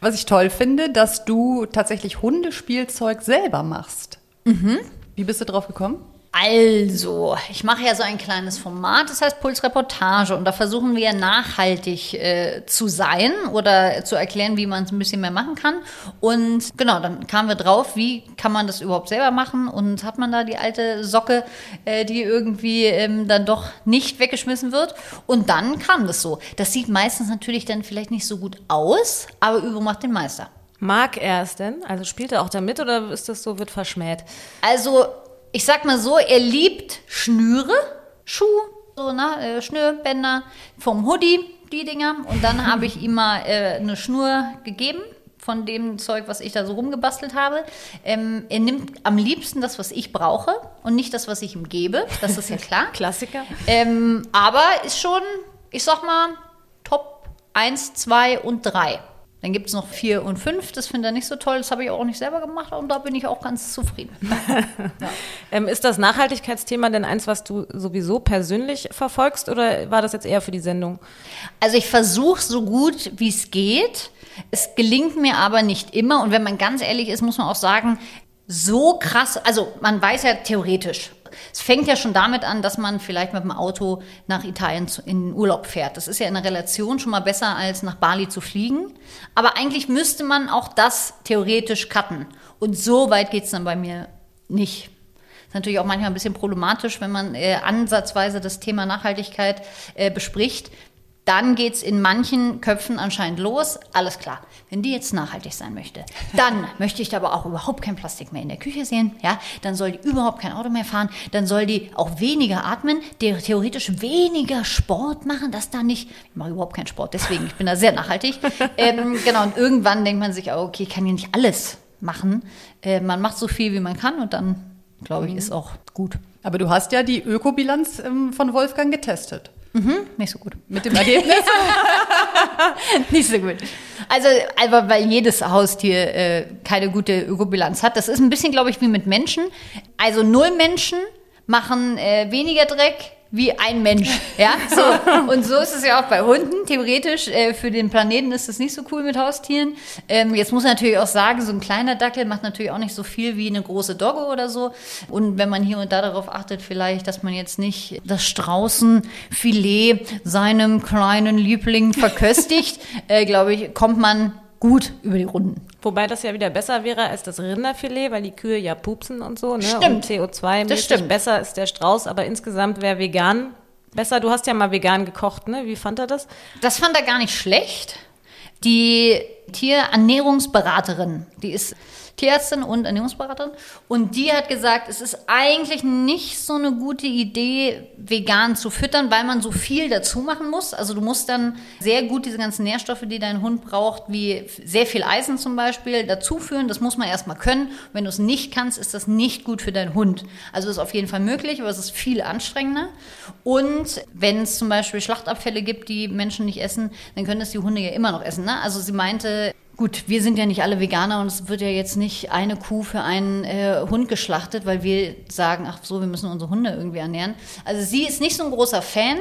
Was ich toll finde, dass du tatsächlich Hundespielzeug selber machst. Mhm. Wie bist du drauf gekommen? Also, ich mache ja so ein kleines Format, das heißt Pulsreportage. Und da versuchen wir nachhaltig äh, zu sein oder zu erklären, wie man es ein bisschen mehr machen kann. Und genau, dann kamen wir drauf, wie kann man das überhaupt selber machen? Und hat man da die alte Socke, äh, die irgendwie ähm, dann doch nicht weggeschmissen wird? Und dann kam das so. Das sieht meistens natürlich dann vielleicht nicht so gut aus, aber Übung macht den Meister. Mag er es denn? Also spielt er auch damit oder ist das so, wird verschmäht? Also... Ich sag mal so, er liebt Schnüre, Schuh, so, ne, Schnürbänder vom Hoodie, die Dinger. Und dann habe ich ihm mal äh, eine Schnur gegeben von dem Zeug, was ich da so rumgebastelt habe. Ähm, er nimmt am liebsten das, was ich brauche und nicht das, was ich ihm gebe. Das ist ja klar. Klassiker. Ähm, aber ist schon, ich sag mal, Top eins, zwei und drei. Dann gibt es noch vier und fünf, das finde ich nicht so toll, das habe ich auch nicht selber gemacht und da bin ich auch ganz zufrieden. Ja. ähm, ist das Nachhaltigkeitsthema denn eins, was du sowieso persönlich verfolgst oder war das jetzt eher für die Sendung? Also ich versuche so gut, wie es geht, es gelingt mir aber nicht immer und wenn man ganz ehrlich ist, muss man auch sagen, so krass, also man weiß ja theoretisch, es fängt ja schon damit an, dass man vielleicht mit dem Auto nach Italien in Urlaub fährt. Das ist ja in der Relation schon mal besser, als nach Bali zu fliegen. Aber eigentlich müsste man auch das theoretisch cutten. Und so weit geht es dann bei mir nicht. Das ist natürlich auch manchmal ein bisschen problematisch, wenn man äh, ansatzweise das Thema Nachhaltigkeit äh, bespricht. Dann geht es in manchen Köpfen anscheinend los. Alles klar, wenn die jetzt nachhaltig sein möchte, dann möchte ich aber auch überhaupt kein Plastik mehr in der Küche sehen. Ja? Dann soll die überhaupt kein Auto mehr fahren. Dann soll die auch weniger atmen, theoretisch weniger Sport machen, dass da nicht... Ich mache überhaupt keinen Sport, deswegen, ich bin da sehr nachhaltig. ähm, genau, und irgendwann denkt man sich, okay, ich kann ja nicht alles machen. Äh, man macht so viel, wie man kann und dann, glaube ich, ist auch gut. Aber du hast ja die Ökobilanz ähm, von Wolfgang getestet. Mhm, nicht so gut. Mit dem Ergebnis? Nicht so gut. Also, einfach weil jedes Haustier äh, keine gute Ökobilanz hat. Das ist ein bisschen, glaube ich, wie mit Menschen. Also, null Menschen machen äh, weniger Dreck wie ein Mensch. Ja? So. Und so ist es ja auch bei Hunden. Theoretisch, äh, für den Planeten ist es nicht so cool mit Haustieren. Ähm, jetzt muss man natürlich auch sagen, so ein kleiner Dackel macht natürlich auch nicht so viel wie eine große Dogge oder so. Und wenn man hier und da darauf achtet, vielleicht, dass man jetzt nicht das Straußenfilet seinem kleinen Liebling verköstigt, äh, glaube ich, kommt man gut über die Runden. Wobei das ja wieder besser wäre als das Rinderfilet, weil die Kühe ja pupsen und so. Ne? Stimmt. C O zwei-mäßig besser ist der Strauß, aber insgesamt wäre vegan besser. Du hast ja mal vegan gekocht, ne? Wie fand er das? Das fand er gar nicht schlecht. Die Tierernährungsberaterin, die ist Tierärztin und Ernährungsberaterin und die hat gesagt, es ist eigentlich nicht so eine gute Idee, vegan zu füttern, weil man so viel dazu machen muss. Also du musst dann sehr gut diese ganzen Nährstoffe, die dein Hund braucht, wie sehr viel Eisen zum Beispiel, dazuführen. Das muss man erstmal können. Wenn du es nicht kannst, ist das nicht gut für deinen Hund. Also das ist auf jeden Fall möglich, aber es ist viel anstrengender. Und wenn es zum Beispiel Schlachtabfälle gibt, die Menschen nicht essen, dann können das die Hunde ja immer noch essen. Ne? Also sie meinte, gut, wir sind ja nicht alle Veganer und es wird ja jetzt nicht eine Kuh für einen äh, Hund geschlachtet, weil wir sagen, ach so, wir müssen unsere Hunde irgendwie ernähren. Also sie ist nicht so ein großer Fan.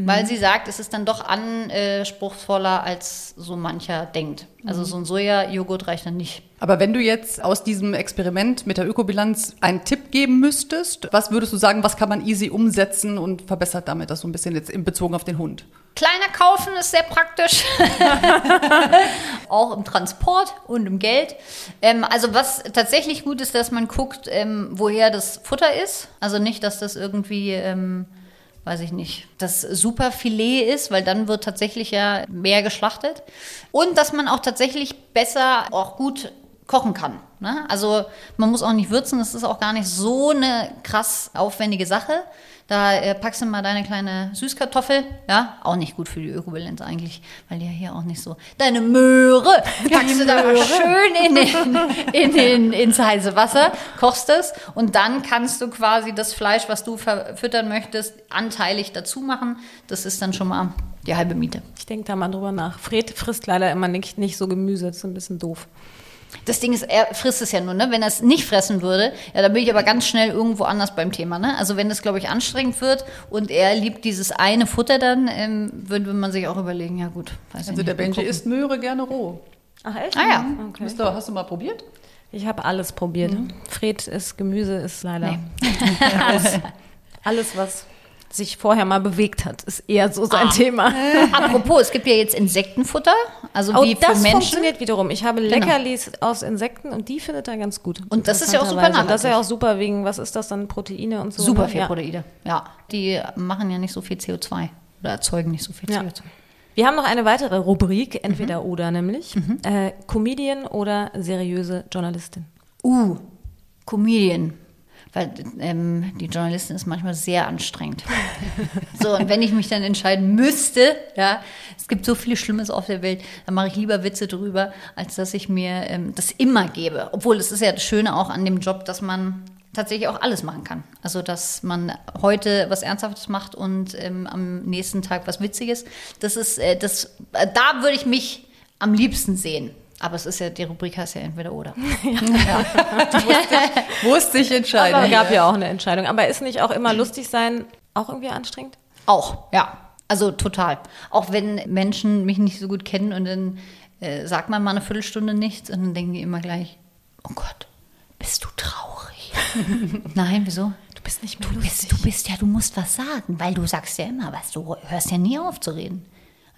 Mhm. Weil sie sagt, es ist dann doch anspruchsvoller, als so mancher denkt. Also so ein Sojajoghurt reicht dann nicht. Aber wenn du jetzt aus diesem Experiment mit der Ökobilanz einen Tipp geben müsstest, was würdest du sagen, was kann man easy umsetzen und verbessert damit das so ein bisschen jetzt in Bezug auf den Hund? Kleiner kaufen ist sehr praktisch, auch im Transport und im Geld. Ähm, also was tatsächlich gut ist, dass man guckt, ähm, woher das Futter ist. Also nicht, dass das irgendwie... Ähm, weiß ich nicht, das Superfilet ist, weil dann wird tatsächlich ja mehr geschlachtet. Und dass man auch tatsächlich besser, auch gut kochen kann. Ne? Also man muss auch nicht würzen, das ist auch gar nicht so eine krass aufwendige Sache. Da äh, packst du mal deine kleine Süßkartoffel, ja, auch nicht gut für die Ökobilanz eigentlich, weil die ja hier auch nicht so, deine Möhre packst die du Möhre. Da mal schön in den, in den, ins heiße Wasser, kochst es und dann kannst du quasi das Fleisch, was du verfüttern möchtest, anteilig dazu machen. Das ist dann schon mal die halbe Miete. Ich denke da mal drüber nach. Fred frisst leider immer nicht, nicht so Gemüse, das ist ein bisschen doof. Das Ding ist, er frisst es ja nur, ne? Wenn er es nicht fressen würde, ja, dann bin ich aber ganz schnell irgendwo anders beim Thema, ne? Also wenn das, glaube ich, anstrengend wird und er liebt dieses eine Futter, dann ähm, würde man sich auch überlegen, ja gut. Weiß also ich nicht, der Benji isst Möhre gerne roh. Ach echt? Ah ja. Okay. Hast, du, hast du mal probiert? Ich habe alles probiert. Mhm. Fred ist Gemüse, ist leider... Nee. alles, alles, was... sich vorher mal bewegt hat, ist eher so sein ah. Thema. Apropos, es gibt ja jetzt Insektenfutter, also oh, wie für Menschen. Das funktioniert wiederum. Ich habe Leckerlis genau. aus Insekten und die findet er ganz gut. Und das ist ja auch super nachhaltig. Das ist ja auch super wegen, was ist das dann, Proteine und so. Super viel ja. Proteine, ja. Die machen ja nicht so viel C O zwei oder erzeugen nicht so viel ja. C O zwei. Wir haben noch eine weitere Rubrik, entweder mhm. oder nämlich, mhm. äh, Comedian oder seriöse Journalistin. Uh, Comedian. Weil ähm, die Journalistin ist manchmal sehr anstrengend. So, und wenn ich mich dann entscheiden müsste, ja, es gibt so viel Schlimmes auf der Welt, dann mache ich lieber Witze drüber, als dass ich mir ähm, das immer gebe. Obwohl, es ist ja das Schöne auch an dem Job, dass man tatsächlich auch alles machen kann. Also, dass man heute was Ernsthaftes macht und ähm, am nächsten Tag was Witziges. Das ist, äh, das, äh, da würde ich mich am liebsten sehen. Aber es ist ja, die Rubrik heißt ja entweder oder. Ja. Ja. Musste, ich, musste ich entscheiden. Aber gab ja auch eine Entscheidung. Aber ist nicht auch immer lustig sein auch irgendwie anstrengend? Auch, ja. Also total. Auch wenn Menschen mich nicht so gut kennen und dann äh, sagt man mal eine Viertelstunde nichts und dann denken die immer gleich, oh Gott, bist du traurig? Nein, wieso? Du bist nicht mehr du bist, du bist ja, du musst was sagen, weil du sagst ja immer was. Du hörst ja nie auf zu reden.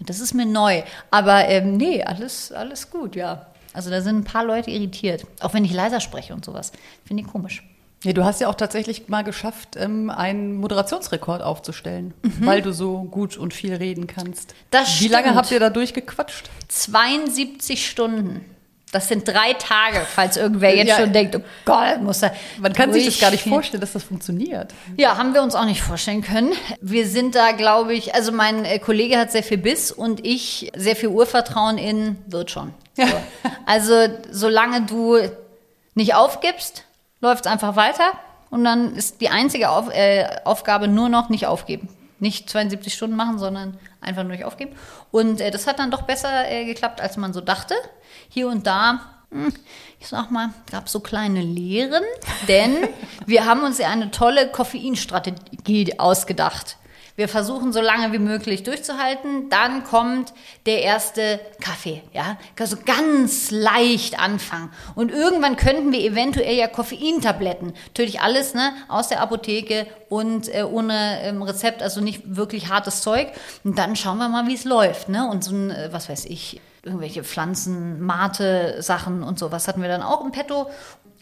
Das ist mir neu, aber ähm, nee, alles, alles gut, ja. Also da sind ein paar Leute irritiert, auch wenn ich leiser spreche und sowas. Finde ich komisch. Ja, du hast ja auch tatsächlich mal geschafft, ähm, einen Moderationsrekord aufzustellen, mhm. weil du so gut und viel reden kannst. Das stimmt. Wie lange habt ihr da durchgequatscht? zweiundsiebzig Stunden. Das sind drei Tage, falls irgendwer jetzt ja. schon denkt, oh Gott, muss er. Man kann sich das gar nicht vorstellen, dass das funktioniert. Ja, haben wir uns auch nicht vorstellen können. Wir sind da, glaube ich, also mein Kollege hat sehr viel Biss und ich sehr viel Urvertrauen in, wird schon. Ja. So. Also solange du nicht aufgibst, läuft es einfach weiter und dann ist die einzige Auf, äh, Aufgabe nur noch nicht aufgeben. Nicht zweiundsiebzig Stunden machen, sondern einfach nur nicht aufgeben. Und äh, das hat dann doch besser äh, geklappt, als man so dachte. Hier und da, ich sag mal, gab es so kleine Lehren, denn wir haben uns ja eine tolle Koffeinstrategie ausgedacht. Wir versuchen, so lange wie möglich durchzuhalten. Dann kommt der erste Kaffee, ja, also ganz leicht anfangen. Und irgendwann könnten wir eventuell ja Koffeintabletten, natürlich alles, ne, aus der Apotheke und äh, ohne ähm, Rezept, also nicht wirklich hartes Zeug. Und dann schauen wir mal, wie es läuft, ne, und so ein, äh, was weiß ich, irgendwelche Pflanzen, Mate-Sachen und sowas hatten wir dann auch im Petto.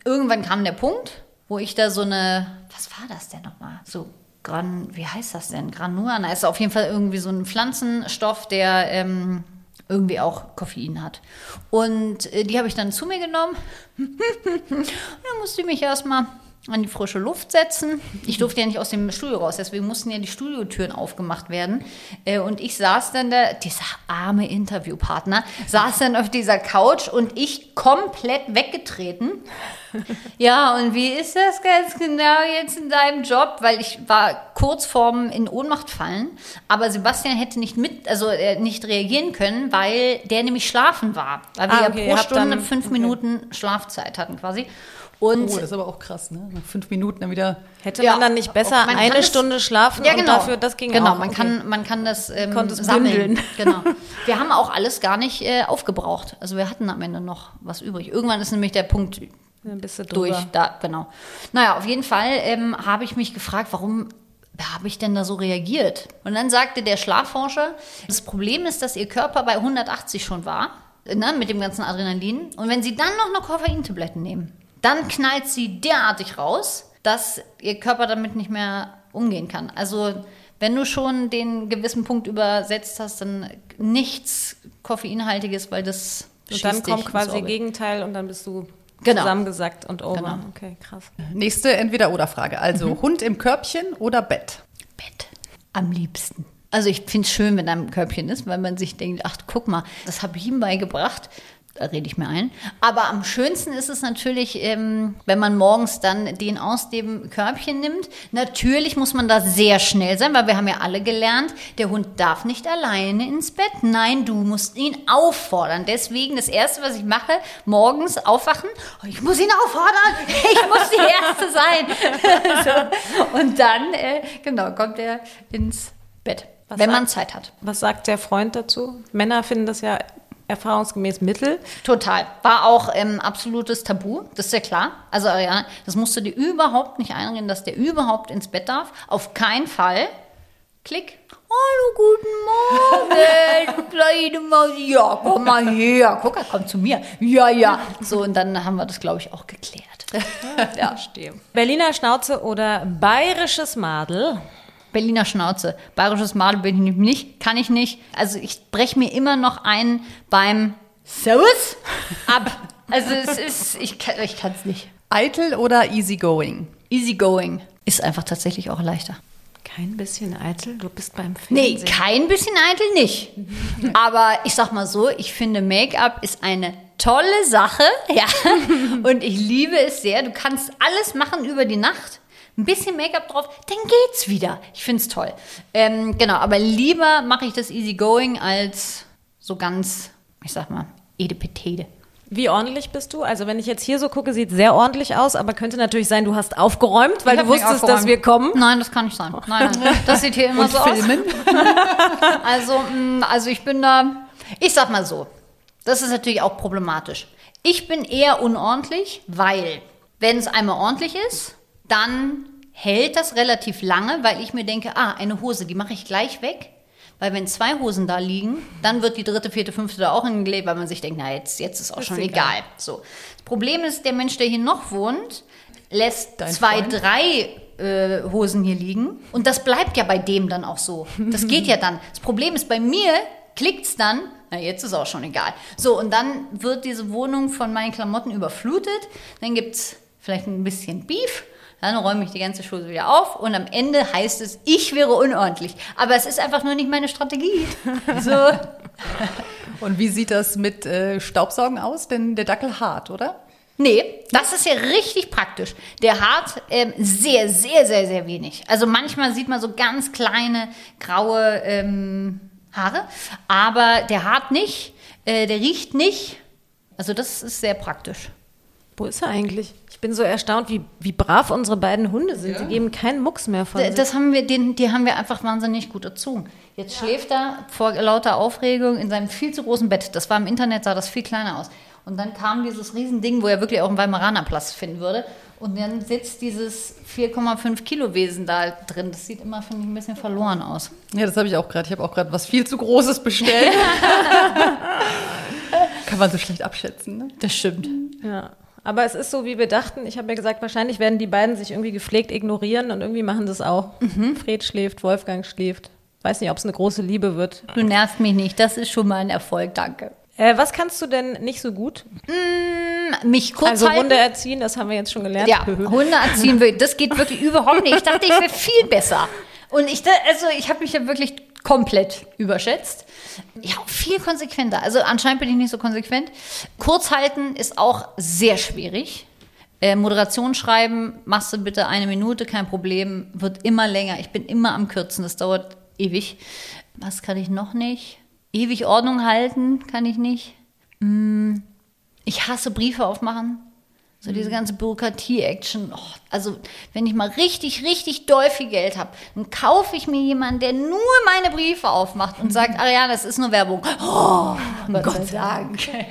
Irgendwann kam der Punkt, wo ich da so eine, was war das denn nochmal? So Gran, wie heißt das denn? Granua? Na, ist auf jeden Fall irgendwie so ein Pflanzenstoff, der ähm, irgendwie auch Koffein hat. Und äh, die habe ich dann zu mir genommen. Dann musste ich mich erstmal an die frische Luft setzen. Ich durfte ja nicht aus dem Studio raus, deswegen mussten ja die Studiotüren aufgemacht werden. Und ich saß dann da, dieser arme Interviewpartner, saß dann auf dieser Couch und ich komplett weggetreten. Ja, und wie ist das ganz genau jetzt in deinem Job? Weil ich war kurz vorm in Ohnmacht fallen, aber Sebastian hätte nicht mit, also äh, nicht reagieren können, weil der nämlich schlafen war. Weil wir ah, okay, ja pro Stunde dann, fünf okay. Minuten Schlafzeit hatten quasi. Und oh, das ist aber auch krass, ne? Nach fünf Minuten dann wieder... Hätte ja, man dann nicht besser eine das, Stunde schlafen ja, genau, und dafür, das ging genau, auch. Genau, man, okay. kann, man kann das ähm, sammeln. Genau. Wir haben auch alles gar nicht äh, aufgebraucht. Also wir hatten am Ende noch was übrig. Irgendwann ist nämlich der Punkt... Ein bisschen durch, da, genau. Naja, auf jeden Fall ähm, habe ich mich gefragt, warum habe ich denn da so reagiert? Und dann sagte der Schlafforscher, das Problem ist, dass ihr Körper bei hundertachtzig schon war, ne, mit dem ganzen Adrenalin. Und wenn sie dann noch eine Koffeintablette nehmen, dann knallt sie derartig raus, dass ihr Körper damit nicht mehr umgehen kann. Also wenn du schon den gewissen Punkt übersetzt hast, dann nichts Koffeinhaltiges, weil das schießt dich ins Orbit. Und dann kommt quasi Gegenteil und dann bist du... Genau. Zusammengesackt und over. Genau. Okay, krass. Nächste Entweder-Oder-Frage. Also mhm. Hund im Körbchen oder Bett? Bett. Am liebsten. Also ich finde es schön, wenn er im Körbchen ist, weil man sich denkt, ach, guck mal, das habe ich ihm beigebracht. Da rede ich mir ein. Aber am schönsten ist es natürlich, ähm, wenn man morgens dann den aus dem Körbchen nimmt. Natürlich muss man da sehr schnell sein, weil wir haben ja alle gelernt, der Hund darf nicht alleine ins Bett. Nein, du musst ihn auffordern. Deswegen das Erste, was ich mache, morgens aufwachen. Ich muss ihn auffordern. Ich muss die Erste sein. So. Und dann, äh, genau, kommt er ins Bett, was wenn sagt, man Zeit hat. Was sagt der Freund dazu? Männer finden das ja... erfahrungsgemäß Mittel. Total. War auch ähm, absolutes Tabu, das ist ja klar. Also Ariane, das musst du dir überhaupt nicht einreden, dass der überhaupt ins Bett darf. Auf keinen Fall. Klick. Hallo, guten Morgen, kleine Mausi. Ja, komm mal her. Guck, er kommt zu mir. Ja, ja. So, und dann haben wir das, glaube ich, auch geklärt. Ja, verstehe. Berliner Schnauze oder bayerisches Madel? Berliner Schnauze. Bayerisches Madel bin ich nicht, kann ich nicht. Also ich breche mir immer noch ein beim Servus ab. Also es ist, ich kann ich kann es nicht. Eitel oder easygoing? Easygoing ist einfach tatsächlich auch leichter. Kein bisschen eitel? Du bist beim Fernsehen. Nee, kein bisschen eitel nicht. Aber ich sag mal so, ich finde Make-up ist eine tolle Sache. Ja. Und ich liebe es sehr. Du kannst alles machen über die Nacht. Ein bisschen Make-up drauf, dann geht's wieder. Ich find's toll. Ähm, genau, aber lieber mache ich das easygoing als so ganz, ich sag mal, edepetede. Wie ordentlich bist du? Also wenn ich jetzt hier so gucke, sieht sehr ordentlich aus, aber könnte natürlich sein, du hast aufgeräumt, weil du wusstest, dass wir kommen. Nein, das kann nicht sein. Nein, nein. Das sieht hier immer so filmen. aus. Also, also ich bin da, ich sag mal so, das ist natürlich auch problematisch. Ich bin eher unordentlich, weil wenn es einmal ordentlich ist, dann hält das relativ lange, weil ich mir denke, ah, eine Hose, die mache ich gleich weg. Weil wenn zwei Hosen da liegen, dann wird die dritte, vierte, fünfte da auch hingelegt, weil man sich denkt, na, jetzt, jetzt ist auch ist schon egal. egal. So. Das Problem ist, der Mensch, der hier noch wohnt, lässt Dein zwei, Freund? drei äh, Hosen hier liegen. Und das bleibt ja bei dem dann auch so. Das geht ja dann. Das Problem ist, bei mir klickt's dann, na, jetzt ist auch schon egal. So, und dann wird diese Wohnung von meinen Klamotten überflutet. Dann gibt's vielleicht ein bisschen Beef. Dann räume ich die ganze Schule wieder auf und am Ende heißt es, ich wäre unordentlich. Aber es ist einfach nur nicht meine Strategie. So. Und wie sieht das mit äh, Staubsaugen aus? Denn der Dackel hart, oder? Nee, das ist ja richtig praktisch. Der hart ähm, sehr, sehr, sehr, sehr wenig. Also manchmal sieht man so ganz kleine graue ähm, Haare, aber der hart nicht, äh, der riecht nicht. Also das ist sehr praktisch. Wo ist er eigentlich? Ich bin so erstaunt, wie, wie brav unsere beiden Hunde sind. Ja. Die geben keinen Mucks mehr von sich. Das haben wir, den, die haben wir einfach wahnsinnig gut erzogen. Jetzt ja. schläft er vor lauter Aufregung in seinem viel zu großen Bett. Das war im Internet, sah das viel kleiner aus. Und dann kam dieses Riesending, wo er wirklich auch einen Weimaraner Platz finden würde. Und dann sitzt dieses vier Komma fünf Kilo Wesen da drin. Das sieht immer, finde ich, ein bisschen verloren aus. Ja, das habe ich auch gerade. Ich habe auch gerade was viel zu Großes bestellt. Kann man so schlecht abschätzen, ne? Das stimmt. Ja. Aber es ist so, wie wir dachten. Ich habe ja gesagt, wahrscheinlich werden die beiden sich irgendwie gepflegt ignorieren und irgendwie machen sie es auch. Mhm. Fred schläft, Wolfgang schläft. Weiß nicht, ob es eine große Liebe wird. Du nervst mich nicht. Das ist schon mal ein Erfolg. Danke. Äh, was kannst du denn nicht so gut? Mm, mich kurz halten. Also Hunde erziehen, das haben wir jetzt schon gelernt. Ja, Hunde erziehen, das geht wirklich überhaupt nicht. Ich dachte, ich wäre viel besser. Und ich, also ich habe mich ja wirklich komplett überschätzt. Ja, viel konsequenter. Also anscheinend bin ich nicht so konsequent. Kurzhalten ist auch sehr schwierig. Äh, Moderation schreiben, machst du bitte eine Minute, kein Problem. Wird immer länger. Ich bin immer am Kürzen. Das dauert ewig. Was kann ich noch nicht? Ewig Ordnung halten kann ich nicht. Ich hasse Briefe aufmachen. So diese ganze Bürokratie-Action. Oh, also wenn ich mal richtig, richtig doll viel Geld habe, dann kaufe ich mir jemanden, der nur meine Briefe aufmacht und sagt, Ariane, das ist nur Werbung. Oh, Gott, Gott sei Dank. Dank.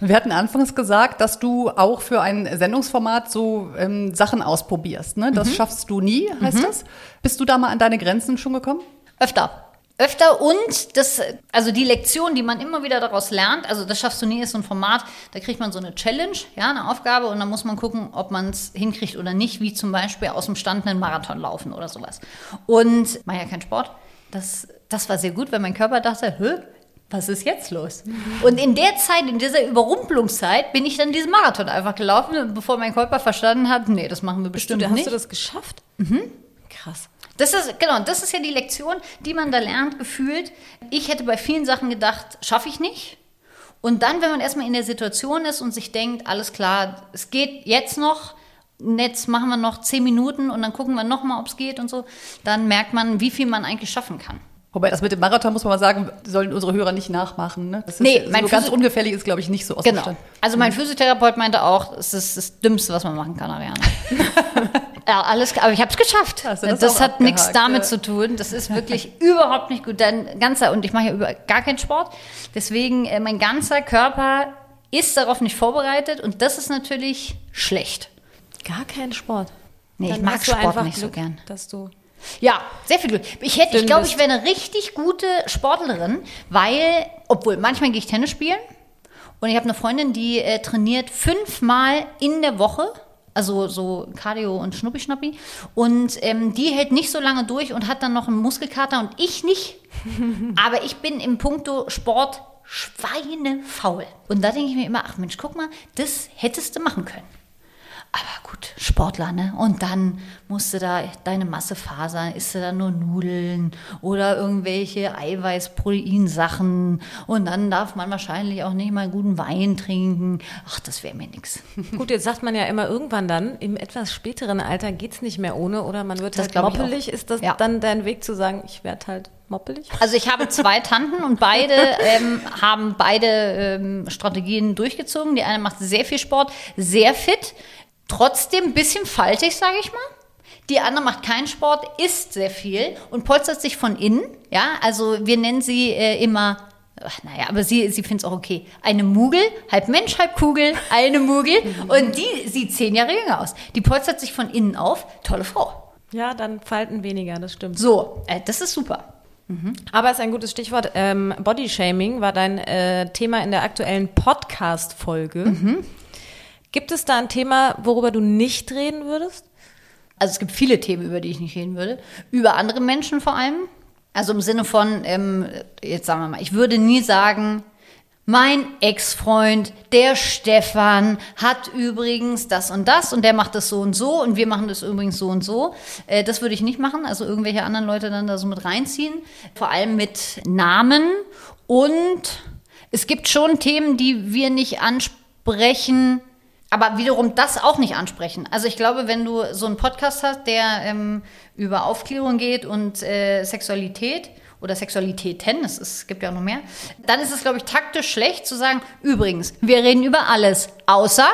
Wir hatten anfangs gesagt, dass du auch für ein Sendungsformat so ähm, Sachen ausprobierst. Ne? Das mhm. schaffst du nie, heißt mhm. das. Bist du da mal an deine Grenzen schon gekommen? Öfter. Öfter und das, also die Lektion, die man immer wieder daraus lernt, also das schaffst du nie, ist so ein Format, da kriegt man so eine Challenge, ja, eine Aufgabe und dann muss man gucken, ob man es hinkriegt oder nicht, wie zum Beispiel aus dem Stand einen Marathon laufen oder sowas. Und, mach ja keinen Sport, das, das war sehr gut, weil mein Körper dachte, hä? Was ist jetzt los? Mhm. Und in der Zeit, in dieser Überrumpelungszeit, bin ich dann diesen Marathon einfach gelaufen, bevor mein Körper verstanden hat, nee, das machen wir bestimmt nicht. Hast du das geschafft? Mhm. Krass. Das ist, genau, das ist ja die Lektion, die man da lernt, gefühlt. Ich hätte bei vielen Sachen gedacht, schaffe ich nicht. Und dann, wenn man erstmal in der Situation ist und sich denkt, alles klar, es geht jetzt noch, jetzt machen wir noch zehn Minuten und dann gucken wir nochmal, ob es geht und so, dann merkt man, wie viel man eigentlich schaffen kann. Wobei, das mit dem Marathon, muss man mal sagen, sollen unsere Hörer nicht nachmachen. Ne? Das ist nee, so mein ganz Physi- ungefährlich ist, glaube ich, nicht so aus dem Stand. Genau. Also mein Physiotherapeut meinte auch, es ist das Dümmste, was man machen kann, Ariane. Ja, alles, aber ich habe es geschafft. Das, das hat nichts damit ja. zu tun. Das ist wirklich überhaupt nicht gut. Dein ganzer, und ich mache ja über, gar keinen Sport. Deswegen, äh, mein ganzer Körper ist darauf nicht vorbereitet. Und das ist natürlich schlecht. Gar keinen Sport? Nee, dann ich mag Sport nicht Glück, so gern. Dass du ja, sehr viel Glück. Ich hätte, ich glaube, ich wäre eine richtig gute Sportlerin, weil, obwohl, manchmal gehe ich Tennis spielen. Und ich habe eine Freundin, die äh, trainiert fünfmal in der Woche. Also so Cardio und Schnuppi-Schnappi. Und ähm, die hält nicht so lange durch und hat dann noch einen Muskelkater und ich nicht. Aber ich bin im Punkto Sport schweinefaul. Und da denke ich mir immer, ach Mensch, guck mal, das hättest du machen können. Aber gut, Sportler, ne? Und dann musst du da deine Masse fasern, isst du da nur Nudeln oder irgendwelche Eiweiß-Protein-Sachen. Und dann darf man wahrscheinlich auch nicht mal einen guten Wein trinken. Ach, das wäre mir nichts. Gut, jetzt sagt man ja immer irgendwann dann, im etwas späteren Alter geht's nicht mehr ohne oder man wird halt moppelig. Ist das ja. dann dein Weg zu sagen, ich werde halt moppelig? Also ich habe zwei Tanten und beide ähm, haben beide ähm, Strategien durchgezogen. Die eine macht sehr viel Sport, sehr fit. Trotzdem ein bisschen faltig, sage ich mal. Die andere macht keinen Sport, isst sehr viel und polstert sich von innen. Ja, also wir nennen sie äh, immer, ach, naja, aber sie, sie findet es auch okay, eine Mugel, halb Mensch, halb Kugel, eine Mugel. Und die sieht zehn Jahre jünger aus. Die polstert sich von innen auf, tolle Frau. Ja, dann Falten weniger, das stimmt. So, äh, das ist super. Mhm. Aber ist ein gutes Stichwort. Ähm, Bodyshaming war dein äh, Thema in der aktuellen Podcast-Folge. Mhm. Gibt es da ein Thema, worüber du nicht reden würdest? Also es gibt viele Themen, über die ich nicht reden würde. Über andere Menschen vor allem. Also im Sinne von, ähm, jetzt sagen wir mal, ich würde nie sagen, mein Ex-Freund, der Stefan, hat übrigens das und das und der macht das so und so und wir machen das übrigens so und so. Äh, das würde ich nicht machen, also irgendwelche anderen Leute dann da so mit reinziehen. Vor allem mit Namen und es gibt schon Themen, die wir nicht ansprechen, aber wiederum das auch nicht ansprechen. Also ich glaube, wenn du so einen Podcast hast, der ähm, über Aufklärung geht und äh, Sexualität oder Sexualitäten, es, ist, es gibt ja auch noch mehr, dann ist es, glaube ich, taktisch schlecht zu sagen, übrigens, wir reden über alles, außer,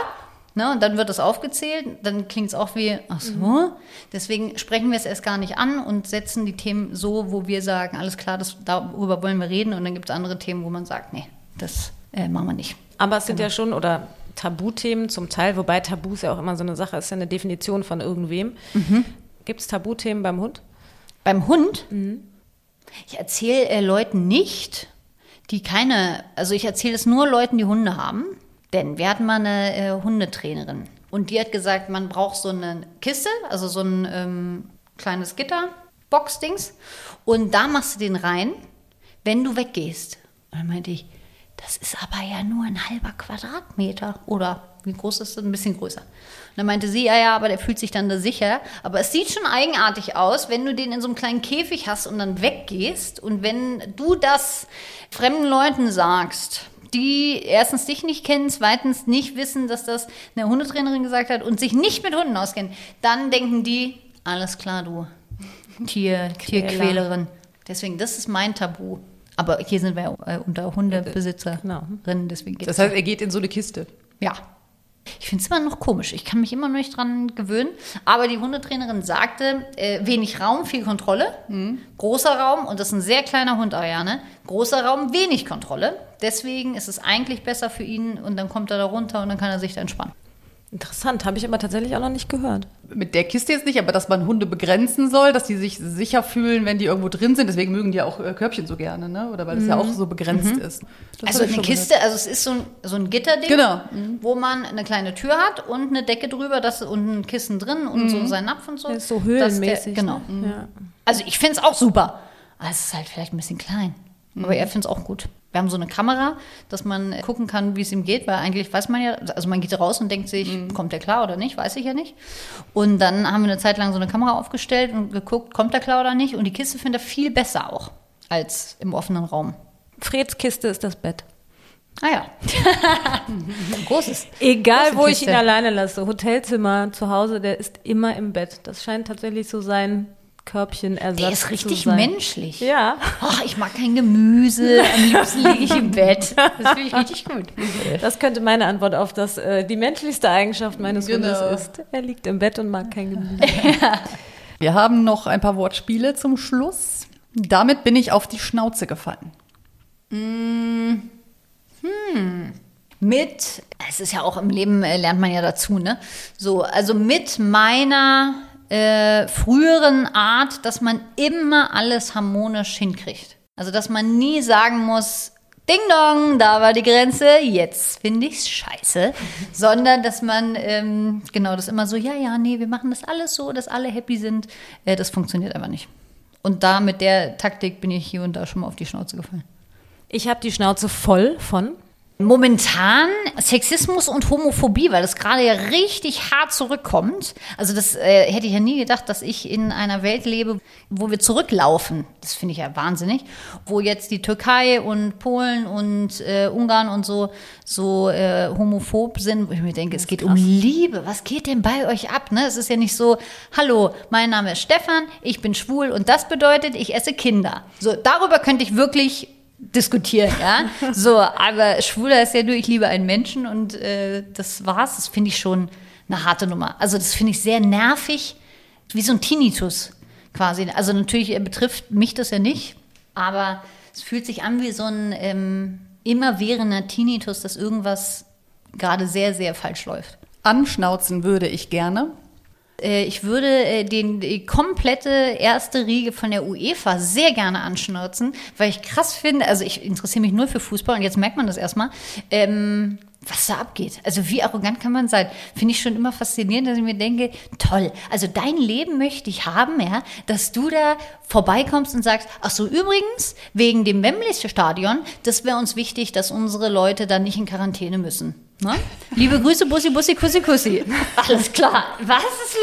ne, und dann wird das aufgezählt, dann klingt es auch wie, ach so, mhm. deswegen sprechen wir es erst gar nicht an und setzen die Themen so, wo wir sagen, alles klar, das, darüber wollen wir reden, und dann gibt es andere Themen, wo man sagt, nee, das äh, machen wir nicht. Aber es sind genau. ja schon, oder... Tabuthemen zum Teil, wobei Tabus ja auch immer so eine Sache ist, ja eine Definition von irgendwem. Mhm. Gibt es Tabuthemen beim Hund? Beim Hund? Mhm. Ich erzähle äh, Leuten nicht, die keine, also ich erzähle es nur Leuten, die Hunde haben, denn wir hatten mal eine äh, Hundetrainerin und die hat gesagt, man braucht so eine Kiste, also so ein ähm, kleines Gitterbox-Dings und da machst du den rein, wenn du weggehst. Und dann meinte ich, das ist aber ja nur ein halber Quadratmeter. Oder wie groß ist das? Ein bisschen größer. Und dann meinte sie, ja, ja, aber der fühlt sich dann da sicher. Aber es sieht schon eigenartig aus, wenn du den in so einem kleinen Käfig hast und dann weggehst. Und wenn du das fremden Leuten sagst, die erstens dich nicht kennen, zweitens nicht wissen, dass das eine Hundetrainerin gesagt hat und sich nicht mit Hunden auskennen, dann denken die, alles klar, du Tier, Tierquälerin. Deswegen, das ist mein Tabu. Aber hier sind wir ja unter Hundebesitzerinnen, genau. Deswegen geht's. Das heißt, er geht in so eine Kiste? Ja. Ich finde es immer noch komisch. Ich kann mich immer noch nicht dran gewöhnen. Aber die Hundetrainerin sagte, äh, wenig Raum, viel Kontrolle. Mhm. Großer Raum, und das ist ein sehr kleiner Hund, Ariane. Großer Raum, wenig Kontrolle. Deswegen ist es eigentlich besser für ihn. Und dann kommt er da runter und dann kann er sich da entspannen. Interessant, habe ich aber tatsächlich auch noch nicht gehört. Mit der Kiste jetzt nicht, aber dass man Hunde begrenzen soll, dass die sich sicher fühlen, wenn die irgendwo drin sind. Deswegen mögen die ja auch Körbchen so gerne, ne? Oder weil das mhm. ja auch so begrenzt mhm. ist. Das also eine Kiste, also es ist so ein, so ein Gitterding, genau. mhm. wo man eine kleine Tür hat und eine Decke drüber das, und ein Kissen drin und mhm. so sein Napf und so. Das ist so höhlenmäßig. Der, genau. Ne? Ja. Also ich finde es auch super. Aber es ist halt vielleicht ein bisschen klein. Mhm. Aber er findet es auch gut. Wir haben so eine Kamera, dass man gucken kann, wie es ihm geht, weil eigentlich weiß man ja, also man geht raus und denkt sich, mhm. kommt der klar oder nicht, weiß ich ja nicht. Und dann haben wir eine Zeit lang so eine Kamera aufgestellt und geguckt, kommt der klar oder nicht. Und die Kiste findet er viel besser auch, als im offenen Raum. Freds Kiste ist das Bett. Ah ja. Großes. Egal, große wo Kiste. Ich ihn alleine lasse, Hotelzimmer, zu Hause, der ist immer im Bett. Das scheint tatsächlich so sein Körbchenersatz. Der ist richtig menschlich. Ja. Ach, ich mag kein Gemüse. Am liebsten liege ich im Bett. Das finde ich richtig gut. Das könnte meine Antwort auf das äh, die menschlichste Eigenschaft meines genau. Hundes ist. Er liegt im Bett und mag kein Gemüse. Ja. Wir haben noch ein paar Wortspiele zum Schluss. Damit bin ich auf die Schnauze gefallen. Hm. hm. Mit, es ist ja auch im Leben, äh, lernt man ja dazu, ne? So, also mit meiner Äh, früheren Art, dass man immer alles harmonisch hinkriegt. Also, dass man nie sagen muss, Ding Dong, da war die Grenze, jetzt finde ich's scheiße. Sondern, dass man ähm, genau das immer so, ja, ja, nee, wir machen das alles so, dass alle happy sind. Äh, das funktioniert einfach nicht. Und da mit der Taktik bin ich hier und da schon mal auf die Schnauze gefallen. Ich habe die Schnauze voll von momentan Sexismus und Homophobie, weil das gerade ja richtig hart zurückkommt. Also das äh, hätte ich ja nie gedacht, dass ich in einer Welt lebe, wo wir zurücklaufen. Das finde ich ja wahnsinnig. Wo jetzt die Türkei und Polen und äh, Ungarn und so so äh, homophob sind. Wo ich mir denke, es geht um Liebe. Was geht denn bei euch ab? Ne? Es ist ja nicht so, hallo, mein Name ist Stefan, ich bin schwul und das bedeutet, ich esse Kinder. So, darüber könnte ich wirklich diskutieren, ja. So, aber schwuler ist ja nur, ich liebe einen Menschen und äh, das war's. Das finde ich schon eine harte Nummer. Also das finde ich sehr nervig, wie so ein Tinnitus quasi. Also natürlich betrifft mich das ja nicht, aber es fühlt sich an wie so ein ähm, immerwährender Tinnitus, dass irgendwas gerade sehr, sehr falsch läuft. Anschnauzen würde ich gerne. Ich würde den, die komplette erste Riege von der UEFA sehr gerne anschnauzen, weil ich krass finde, also ich interessiere mich nur für Fußball und jetzt merkt man das erstmal, ähm, was da abgeht. Also wie arrogant kann man sein? Finde ich schon immer faszinierend, dass ich mir denke, toll, also dein Leben möchte ich haben, ja, dass du da vorbeikommst und sagst, ach so, übrigens, wegen dem Wembley-Stadion, das wäre uns wichtig, dass unsere Leute da nicht in Quarantäne müssen. Ne? Liebe Grüße, Bussi, Bussi, Kussi, Kussi. Alles klar. Was ist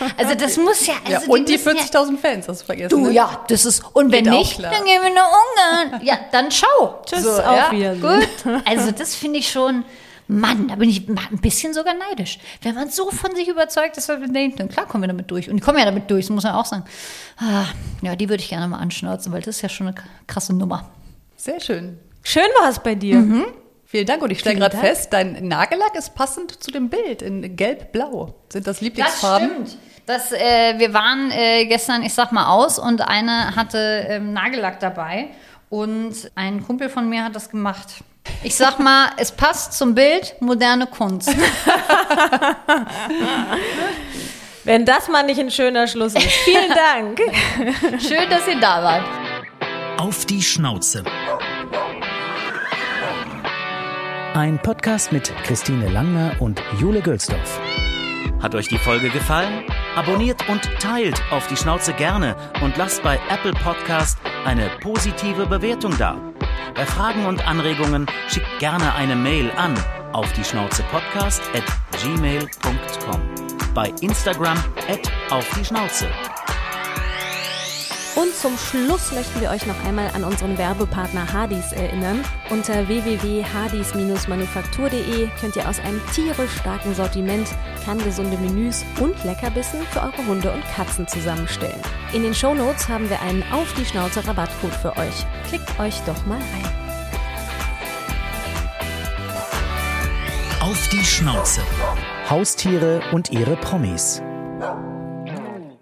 los? Also das muss ja... Also ja und die, die vierzigtausend Fans, hast du vergessen. Du, ne? Ja, das ist... Und wenn nicht, dann gehen wir nach Ungarn. Ja, dann schau. Tschüss, so, auf Wiedersehen. Ja, gut. Also das finde ich schon... Mann, da bin ich ein bisschen sogar neidisch. Wenn man so von sich überzeugt ist, dann denkt man, klar kommen wir damit durch. Und die kommen ja damit durch, das muss man auch sagen. Ah, ja, die würde ich gerne mal anschnauzen, weil das ist ja schon eine krasse Nummer. Sehr schön. Schön war es bei dir. Mhm. Vielen Dank. Und ich stelle gerade fest, dein Nagellack ist passend zu dem Bild in gelb-blau. Sind das Lieblingsfarben? Das stimmt. Das, äh, wir waren äh, gestern, ich sag mal, aus und eine hatte äh, Nagellack dabei. Und ein Kumpel von mir hat das gemacht. Ich sag mal, es passt zum Bild, moderne Kunst. Wenn das mal nicht ein schöner Schluss ist. Vielen Dank. Schön, dass ihr da wart. Auf die Schnauze. Ein Podcast mit Christine Langner und Jule Gülsdorf. Hat euch die Folge gefallen? Abonniert und teilt auf die Schnauze gerne und lasst bei Apple Podcast eine positive Bewertung da. Bei Fragen und Anregungen schickt gerne eine Mail an auf die Schnauze Podcast at gmail punkt com. Bei Instagram at auf die Schnauze. Und zum Schluss möchten wir euch noch einmal an unseren Werbepartner Hadis erinnern. Unter w w w punkt hadis minus manufaktur punkt d e könnt ihr aus einem tierisch starken Sortiment kerngesunde Menüs und Leckerbissen für eure Hunde und Katzen zusammenstellen. In den Shownotes haben wir einen auf die Schnauze Rabattcode für euch. Klickt euch doch mal rein. Auf die Schnauze. Haustiere und ihre Promis.